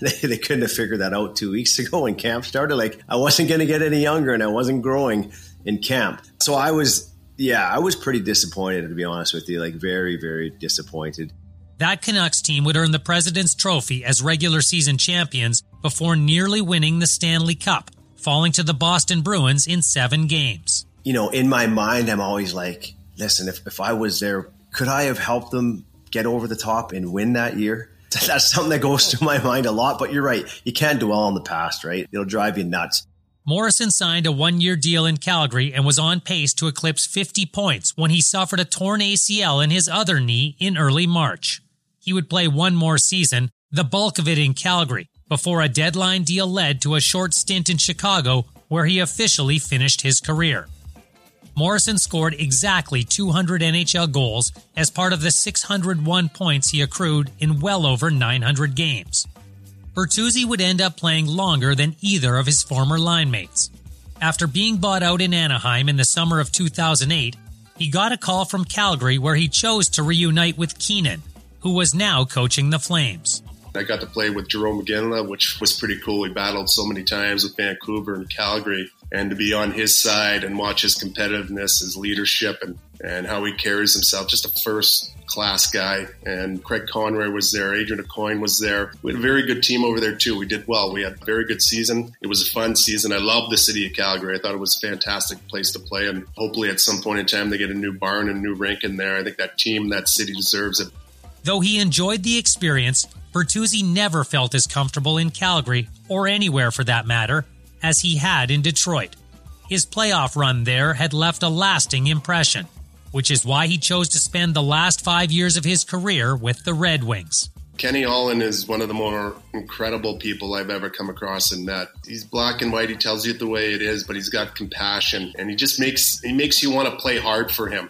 they, they couldn't have figured that out two weeks ago when camp started. Like, I wasn't going to get any younger and I wasn't growing in camp. So I was, yeah, I was pretty disappointed, to be honest with you, like very, very disappointed. That Canucks team would earn the President's Trophy as regular season champions before nearly winning the Stanley Cup, falling to the Boston Bruins in seven games. You know, in my mind, I'm always like, listen, if, if I was there, could I have helped them get over the top and win that year? That's something that goes through my mind a lot, but you're right. You can't dwell on the past, right? It'll drive you nuts. Morrison signed a one-year deal in Calgary and was on pace to eclipse fifty points when he suffered a torn A C L in his other knee in early March. He would play one more season, the bulk of it in Calgary, before a deadline deal led to a short stint in Chicago, where he officially finished his career. Morrison scored exactly two hundred N H L goals as part of the six hundred one points he accrued in well over nine hundred games. Bertuzzi would end up playing longer than either of his former linemates. After being bought out in Anaheim in the summer of two thousand eight, he got a call from Calgary where he chose to reunite with Keenan, who was now coaching the Flames. I got to play with Jerome McGinley, which was pretty cool. We battled so many times with Vancouver and Calgary, and to be on his side and watch his competitiveness, his leadership, and, and how he carries himself, just a first class guy, and Craig Conroy was there. Adrian DeCoyne was there. We had a very good team over there too. We did well. We had a very good season. It was a fun season. I loved the city of Calgary. I thought it was a fantastic place to play, and hopefully at some point in time they get a new barn and a new rink in there. I think that team, that city deserves it. Though he enjoyed the experience, Bertuzzi never felt as comfortable in Calgary, or anywhere for that matter, as he had in Detroit. His playoff run there had left a lasting impression, which is why he chose to spend the last five years of his career with the Red Wings. Kenny Olin is one of the more incredible people I've ever come across in that. He's black and white, he tells you it the way it is, but he's got compassion, and he just makes he makes you want to play hard for him.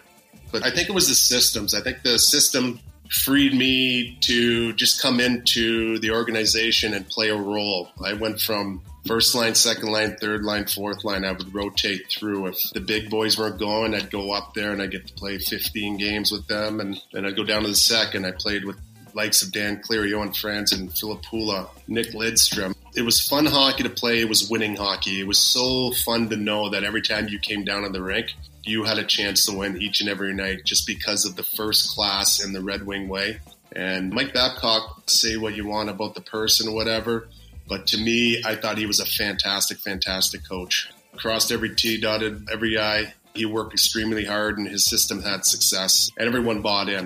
But I think it was the systems. I think the system freed me to just come into the organization and play a role. I went from first line, second line, third line, fourth line. I would rotate through. If the big boys weren't going, I'd go up there and I'd get to play fifteen games with them. And then I'd go down to the second. I played with likes of Dan Cleary, Owen Franz, and Philip Pula, Nick Lidstrom. It was fun hockey to play. It was winning hockey. It was so fun to know that every time you came down on the rink, you had a chance to win each and every night just because of the first class and the Red Wing way. And Mike Babcock, say what you want about the person or whatever, but to me, I thought he was a fantastic, fantastic coach. Crossed every T, dotted every I. He worked extremely hard and his system had success and everyone bought in.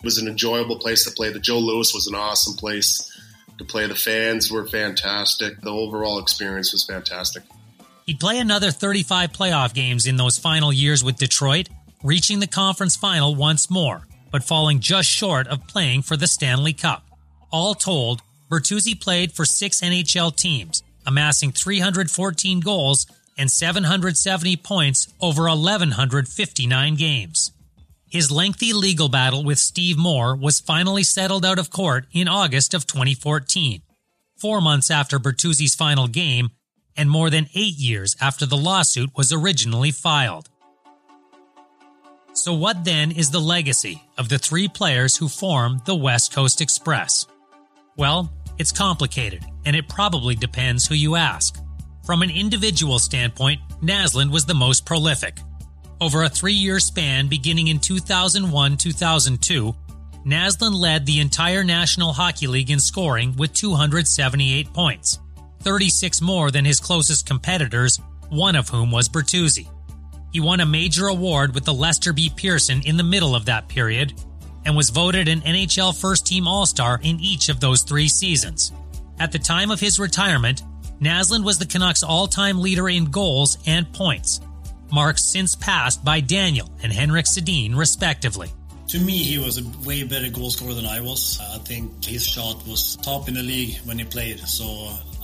It was an enjoyable place to play. The Joe Louis was an awesome place to play. The fans were fantastic. The overall experience was fantastic. He'd play another thirty-five playoff games in those final years with Detroit, reaching the conference final once more, but falling just short of playing for the Stanley Cup. All told, Bertuzzi played for six N H L teams, amassing three hundred fourteen goals and seven hundred seventy points over one thousand one hundred fifty-nine games. His lengthy legal battle with Steve Moore was finally settled out of court in August of twenty fourteen, four months after Bertuzzi's final game, and more than eight years after the lawsuit was originally filed. So what then is the legacy of the three players who formed the West Coast Express? Well, it's complicated, and it probably depends who you ask. From an individual standpoint, Naslund was the most prolific. Over a three-year span beginning in two thousand one to two thousand two, Naslund led the entire National Hockey League in scoring with two hundred seventy-eight points, thirty-six more than his closest competitors, one of whom was Bertuzzi. He won a major award with the Lester B. Pearson in the middle of that period and was voted an N H L First-Team All-Star in each of those three seasons. At the time of his retirement, Naslund was the Canucks' all-time leader in goals and points, marks since passed by Daniel and Henrik Sedin, respectively. To me, he was a way better goal scorer than I was. I think his shot was top in the league when he played, so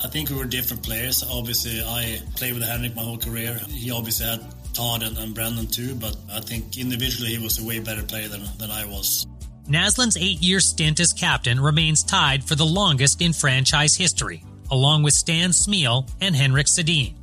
I think we were different players. Obviously, I played with Henrik my whole career. He obviously had Todd and, and Brendan too, but I think individually he was a way better player than, than I was. Naslund's eight-year stint as captain remains tied for the longest in franchise history, along with Stan Smeal and Henrik Sedin.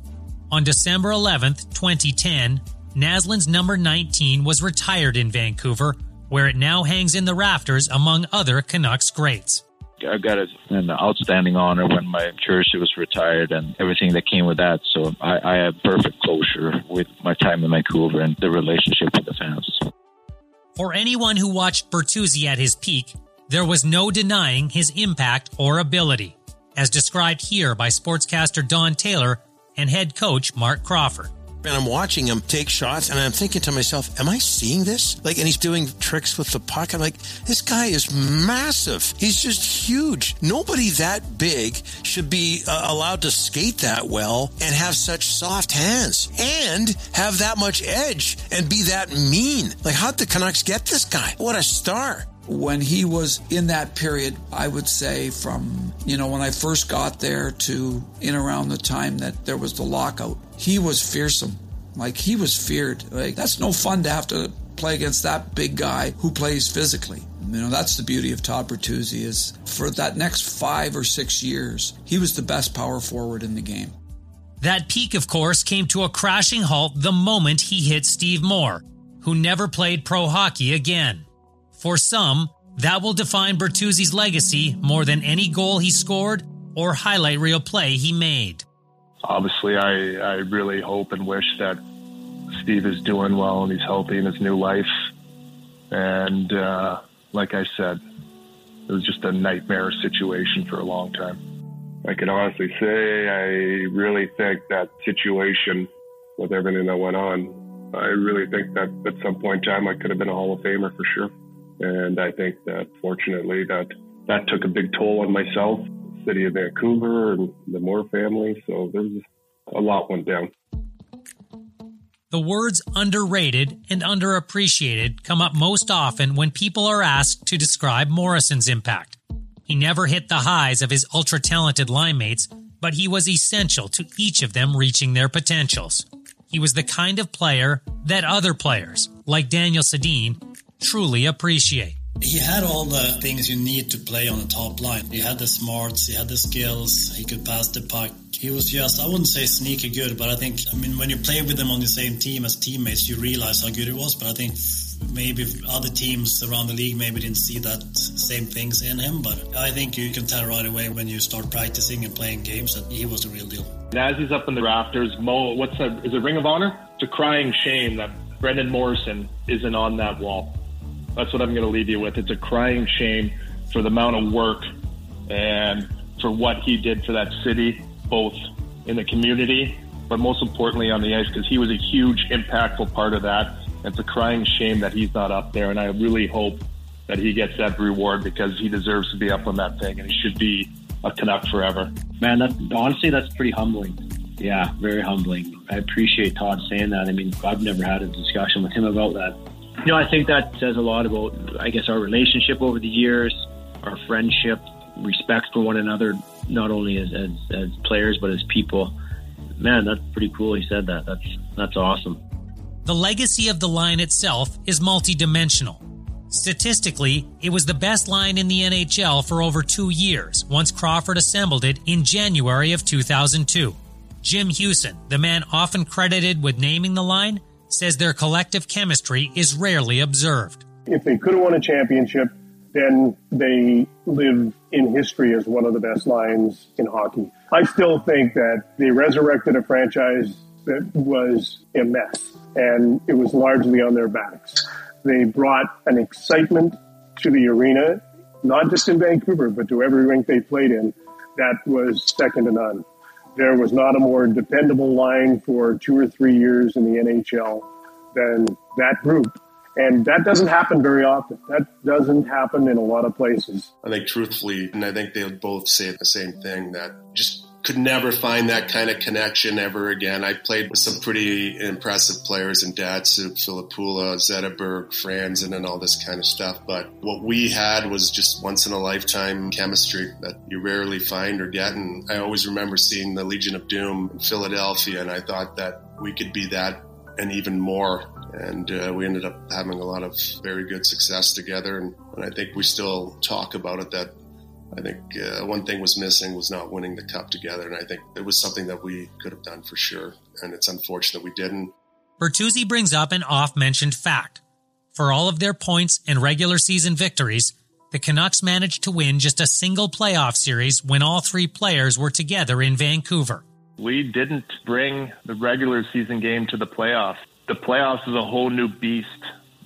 On December eleventh, twenty ten, Naslund's number nineteen was retired in Vancouver, where it now hangs in the rafters among other Canucks greats. I got an outstanding honor when my jersey was retired and everything that came with that. So I, I have perfect closure with my time in Vancouver and the relationship with the fans. For anyone who watched Bertuzzi at his peak, there was no denying his impact or ability, as described here by sportscaster Don Taylor and head coach Marc Crawford. And I'm watching him take shots, and I'm thinking to myself, am I seeing this? Like, and he's doing tricks with the puck. I'm like, this guy is massive. He's just huge. Nobody that big should be uh, allowed to skate that well and have such soft hands and have that much edge and be that mean. Like, how'd the Canucks get this guy? What a star. When he was in that period, I would say from, you know, when I first got there to in around the time that there was the lockout, he was fearsome. Like, he was feared. Like, that's no fun to have to play against that big guy who plays physically. You know, that's the beauty of Todd Bertuzzi is for that next five or six years, he was the best power forward in the game. That peak, of course, came to a crashing halt the moment he hit Steve Moore, who never played pro hockey again. For some, that will define Bertuzzi's legacy more than any goal he scored or highlight reel play he made. Obviously, I, I really hope and wish that Steve is doing well and he's healthy in his new life. And uh, like I said, it was just a nightmare situation for a long time. I can honestly say I really think that situation, with everything that went on, I really think that at some point in time I could have been a Hall of Famer for sure. And I think that fortunately that that took a big toll on myself, the city of Vancouver and the Moore family. So there was a lot went down. The words underrated and underappreciated come up most often when people are asked to describe Morrison's impact. He never hit the highs of his ultra-talented linemates, but he was essential to each of them reaching their potentials. He was the kind of player that other players, like Daniel Sedin, truly appreciate. He had all the things you need to play on the top line. He had the smarts, he had the skills, he could pass the puck. He was just, I wouldn't say sneaky good, but I think, I mean, when you play with him on the same team as teammates, you realize how good he was. But I think maybe other teams around the league maybe didn't see that same things in him. But I think you can tell right away when you start practicing and playing games that he was the real deal. And as he's up in the rafters, Mo, what's that? Is it Ring of Honor? It's a crying shame that Brendan Morrison isn't on that wall. That's what I'm going to leave you with. It's a crying shame for the amount of work and for what he did for that city, both in the community, but most importantly on the ice, because he was a huge, impactful part of that. It's a crying shame that he's not up there, and I really hope that he gets that reward because he deserves to be up on that thing, and he should be a Canuck forever. Man, that, honestly, that's pretty humbling. Yeah, very humbling. I appreciate Todd saying that. I mean, I've never had a discussion with him about that. You know, I think that says a lot about, I guess, our relationship over the years, our friendship, respect for one another, not only as, as, as players, but as people. Man, that's pretty cool he said that. That's that's awesome. The legacy of the line itself is multidimensional. Statistically, it was the best line in the N H L for over two years, once Crawford assembled it in January of two thousand two. Jim Hewson, the man often credited with naming the line, says their collective chemistry is rarely observed. If they could have won a championship, then they live in history as one of the best lines in hockey. I still think that they resurrected a franchise that was a mess, and it was largely on their backs. They brought an excitement to the arena, not just in Vancouver, but to every rink they played in, that was second to none. There was not a more dependable line for two or three years in the N H L than that group. And that doesn't happen very often. That doesn't happen in a lot of places. I think truthfully, and I think they would both say the same thing, that just could never find that kind of connection ever again. I played with some pretty impressive players in Datsuk, Filipula, Zetterberg, Franzen, and all this kind of stuff. But what we had was just once-in-a-lifetime chemistry that you rarely find or get. And I always remember seeing the Legion of Doom in Philadelphia, and I thought that we could be that and even more. And uh, we ended up having a lot of very good success together. And, and I think we still talk about it that I think uh, one thing was missing was not winning the cup together, and I think it was something that we could have done for sure, and it's unfortunate we didn't. Bertuzzi brings up an oft-mentioned fact. For all of their points and regular season victories, the Canucks managed to win just a single playoff series when all three players were together in Vancouver. We didn't bring the regular season game to the playoffs. The playoffs is a whole new beast.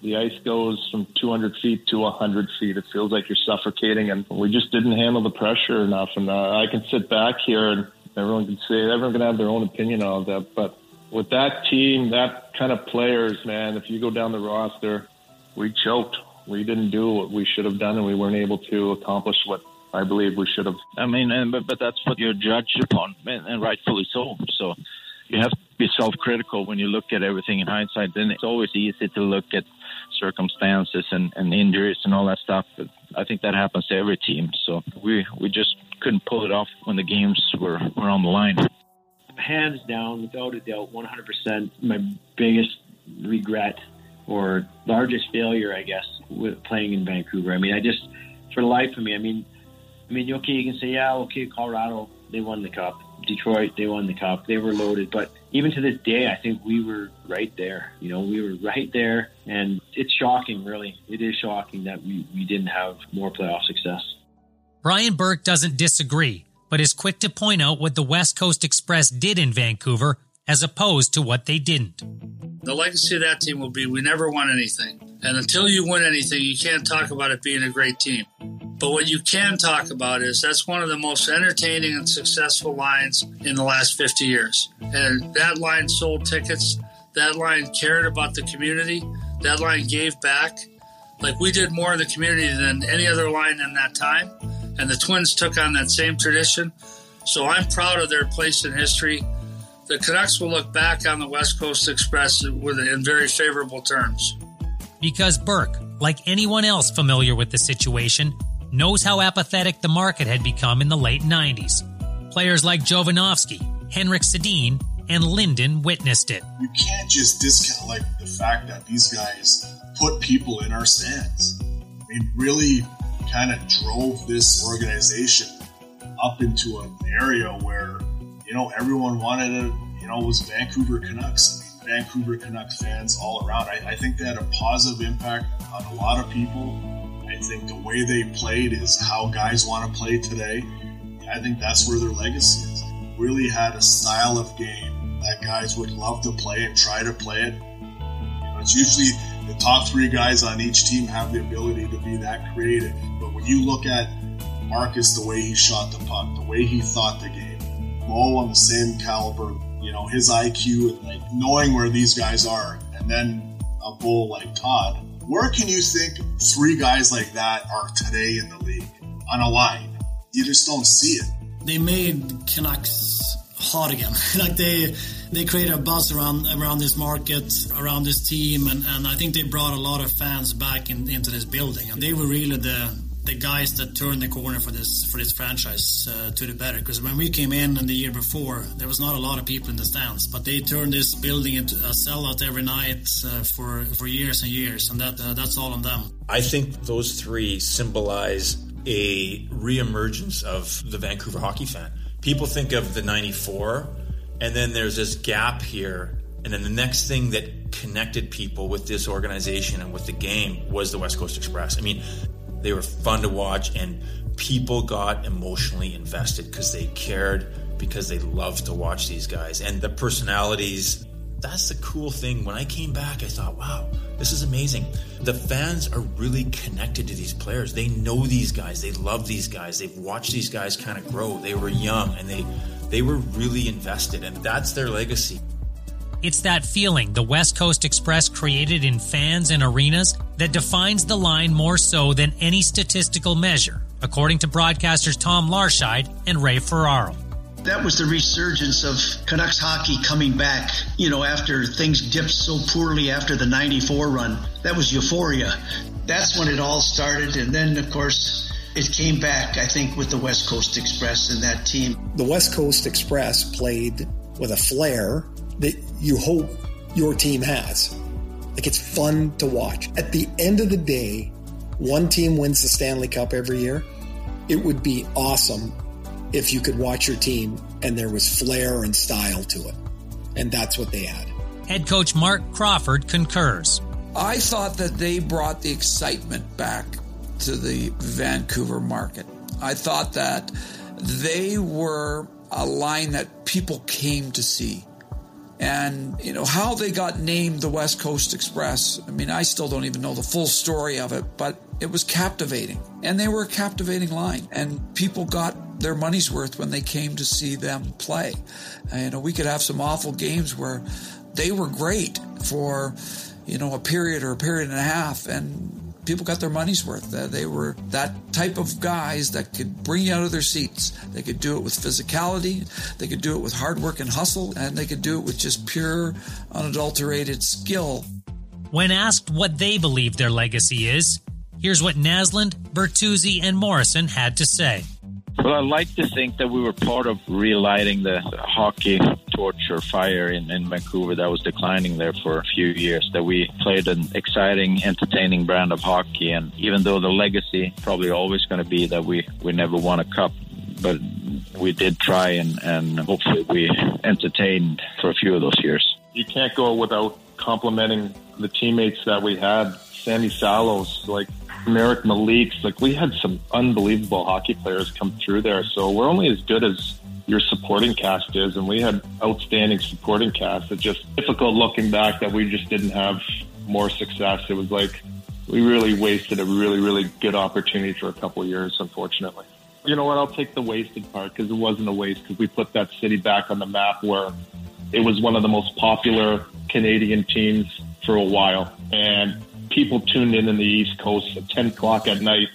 The ice goes from two hundred feet to one hundred feet. It feels like you're suffocating, and we just didn't handle the pressure enough. And uh, I can sit back here, and everyone can say everyone can have their own opinion on all that. But with that team, that kind of players, man, if you go down the roster, we choked. We didn't do what we should have done, and we weren't able to accomplish what I believe we should have. I mean, and, but, but that's what you're judged upon, and rightfully so. So you have to be self-critical when you look at everything in hindsight. Then it's always easy to look at circumstances and, and injuries and all that stuff. But I think that happens to every team. So we, we just couldn't pull it off when the games were, were on the line. Hands down, without a doubt, one hundred percent, my biggest regret or largest failure, I guess, with playing in Vancouver. I mean, I just, for the life of me, I mean, I mean, okay, you can say, yeah, okay, Colorado, they won the cup. Detroit, they won the cup. They were loaded. But even to this day, I think we were right there. You know, we were right there. And it's shocking, really. It is shocking that we, we didn't have more playoff success. Brian Burke doesn't disagree, but is quick to point out what the West Coast Express did in Vancouver as opposed to what they didn't. The legacy of that team will be we never won anything. And until you win anything, you can't talk about it being a great team. But what you can talk about is that's one of the most entertaining and successful lines in the last fifty years. And that line sold tickets. That line cared about the community. That line gave back. Like, we did more in the community than any other line in that time. And the Twins took on that same tradition. So I'm proud of their place in history. The Canucks will look back on the West Coast Express with, in very favorable terms. Because Burke, like anyone else familiar with the situation, knows how apathetic the market had become in the late nineties. Players like Jovanovski, Henrik Sedin, and Linden witnessed it. You can't just discount like the fact that these guys put people in our stands. It really kind of drove this organization up into an area where, you know, everyone wanted it, you know, was Vancouver Canucks. I mean, Vancouver Canuck fans all around. I, I think they had a positive impact on a lot of people. I think the way they played is how guys want to play today. I think that's where their legacy is. Really had a style of game that guys would love to play and try to play it. You know, it's usually the top three guys on each team have the ability to be that creative. But when you look at Marcus, the way he shot the puck, the way he thought the game, all on the same caliber, you know, his I Q and like knowing where these guys are, and then a bull like Todd. Where can you think three guys like that are today in the league on a line? You just don't see it. They made Canucks hot again. Like they they created a buzz around around this market, around this team, and, and I think they brought a lot of fans back in, into this building. And they were really the the guys that turned the corner for this for this franchise uh, to the better. Because when we came in and the year before, there was not a lot of people in the stands, but they turned this building into a sellout every night uh, for for years and years, and that uh, that's all on them. I think those three symbolize a reemergence of the Vancouver hockey fan. People think of the ninety-four, and then there's this gap here, and then the next thing that connected people with this organization and with the game was the West Coast Express. I mean, they were fun to watch, and people got emotionally invested because they cared, because they loved to watch these guys. And the personalities, that's the cool thing. When I came back, I thought, wow, this is amazing. The fans are really connected to these players. They know these guys. They love these guys. They've watched these guys kind of grow. They were young, and they, they were really invested, and that's their legacy. It's that feeling the West Coast Express created in fans and arenas that defines the line more so than any statistical measure, according to broadcasters Tom Larscheid and Ray Ferraro. That was the resurgence of Canucks hockey coming back, you know, after things dipped so poorly after the ninety-four run. That was euphoria. That's when it all started, and then, of course, it came back, I think, with the West Coast Express and that team. The West Coast Express played with a flair that you hope your team has. Like, it's fun to watch. At the end of the day, one team wins the Stanley Cup every year. It would be awesome if you could watch your team and there was flair and style to it. And that's what they had. Head coach Marc Crawford concurs. I thought that they brought the excitement back to the Vancouver market. I thought that they were a line that people came to see. And, you know, how they got named the West Coast Express, I mean, I still don't even know the full story of it, but it was captivating. And they were a captivating line. And people got their money's worth when they came to see them play. And, you know, we could have some awful games where they were great for, you know, a period or a period and a half. And people got their money's worth. They were that type of guys that could bring you out of their seats. They could do it with physicality, they could do it with hard work and hustle, and they could do it with just pure, unadulterated skill. When asked what they believe their legacy is, here's what Naslund, Bertuzzi, and Morrison had to say. Well, I like to think that we were part of relighting the hockey torch or fire in, in Vancouver that was declining there for a few years, that we played an exciting, entertaining brand of hockey. And even though the legacy probably always going to be that we, we never won a cup, but we did try and, and hopefully we entertained for a few of those years. You can't go without complimenting the teammates that we had. Sammy Salos, like Merrick Malik's, like we had some unbelievable hockey players come through there. So we're only as good as your supporting cast is, and we had outstanding supporting cast. It's just difficult looking back that we just didn't have more success. It was like we really wasted a really, really good opportunity for a couple of years, unfortunately. You know what? I'll take the wasted part, because it wasn't a waste, because we put that city back on the map where it was one of the most popular Canadian teams for a while. And people tuned in in the East Coast at ten o'clock at night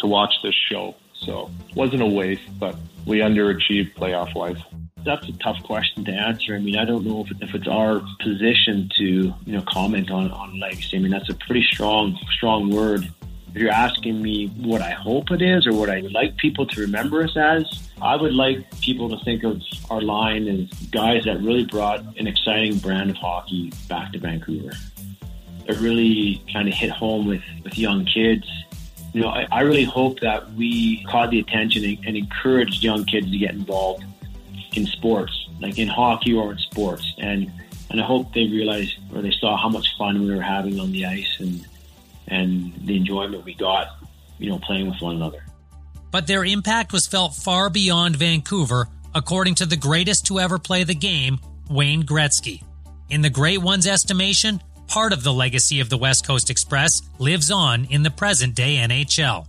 to watch this show. So it wasn't a waste, but we underachieved playoff-wise. That's a tough question to answer. I mean, I don't know if, if it's our position to, you know, comment on, on legacy. I mean, that's a pretty strong, strong word. If you're asking me what I hope it is or what I would like people to remember us as, I would like people to think of our line as guys that really brought an exciting brand of hockey back to Vancouver. It really kind of hit home with, with young kids. You know, I, I really hope that we caught the attention and, and encouraged young kids to get involved in sports, like in hockey or in sports. And and I hope they realized or they saw how much fun we were having on the ice and and the enjoyment we got, you know, playing with one another. But their impact was felt far beyond Vancouver, according to the greatest to ever play the game, Wayne Gretzky. In the Great One's estimation, part of the legacy of the West Coast Express lives on in the present-day N H L.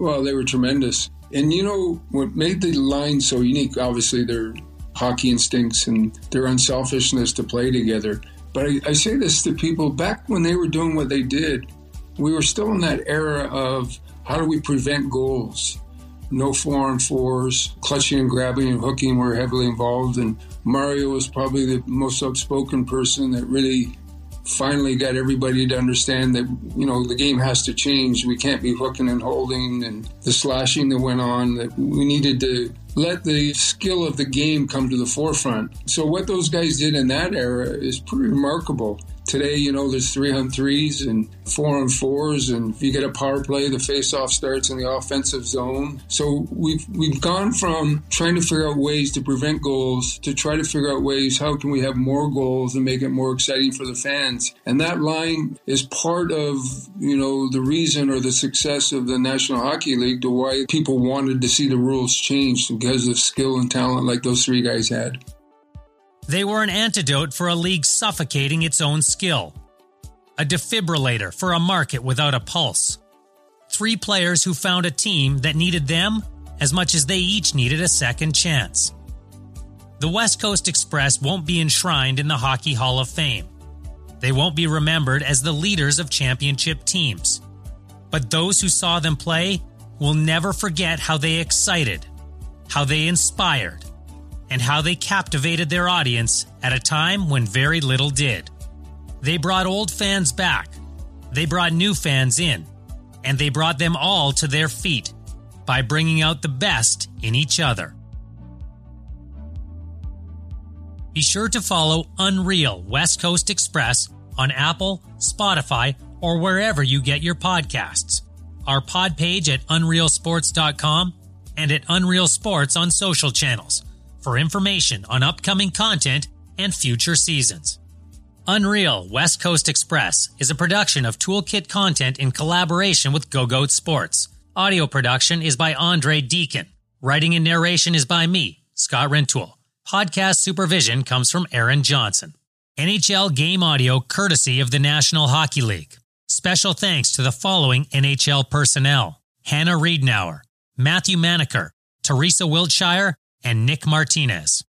Well, they were tremendous. And, you know, what made the line so unique, obviously, their hockey instincts and their unselfishness to play together. But I, I say this to people, back when they were doing what they did, we were still in that era of how do we prevent goals? No four-on fours, clutching and grabbing and hooking were heavily involved. And Mario was probably the most outspoken person that really finally got everybody to understand that, you know, the game has to change. We can't be hooking and holding and the slashing that went on, that we needed to let the skill of the game come to the forefront. So what those guys did in that era is pretty remarkable. Today, you know, there's three-on-threes and four-on-fours, and if you get a power play, the face-off starts in the offensive zone. So we've we've gone from trying to figure out ways to prevent goals to try to figure out ways how can we have more goals and make it more exciting for the fans. And that line is part of, you know, the reason or the success of the National Hockey League to why people wanted to see the rules changed because of skill and talent like those three guys had. They were an antidote for a league suffocating its own skill. A defibrillator for a market without a pulse. Three players who found a team that needed them as much as they each needed a second chance. The West Coast Express won't be enshrined in the Hockey Hall of Fame. They won't be remembered as the leaders of championship teams. But those who saw them play will never forget how they excited, how they inspired, and how they captivated their audience at a time when very little did. They brought old fans back, they brought new fans in, and they brought them all to their feet by bringing out the best in each other. Be sure to follow Unreal West Coast Express on Apple, Spotify, or wherever you get your podcasts, our pod page at unreal sports dot com, and at Unreal Sports on social channels, for information on upcoming content and future seasons. Unreal West Coast Express is a production of Toolkit Content in collaboration with GoGoat Sports. Audio production is by Andre Deacon. Writing and narration is by me, Scott Rentoul. Podcast supervision comes from Aaron Johnson. N H L game audio courtesy of the National Hockey League. Special thanks to the following N H L personnel: Hannah Riednauer, Matthew Maniker, Teresa Wiltshire, and Nick Martinez.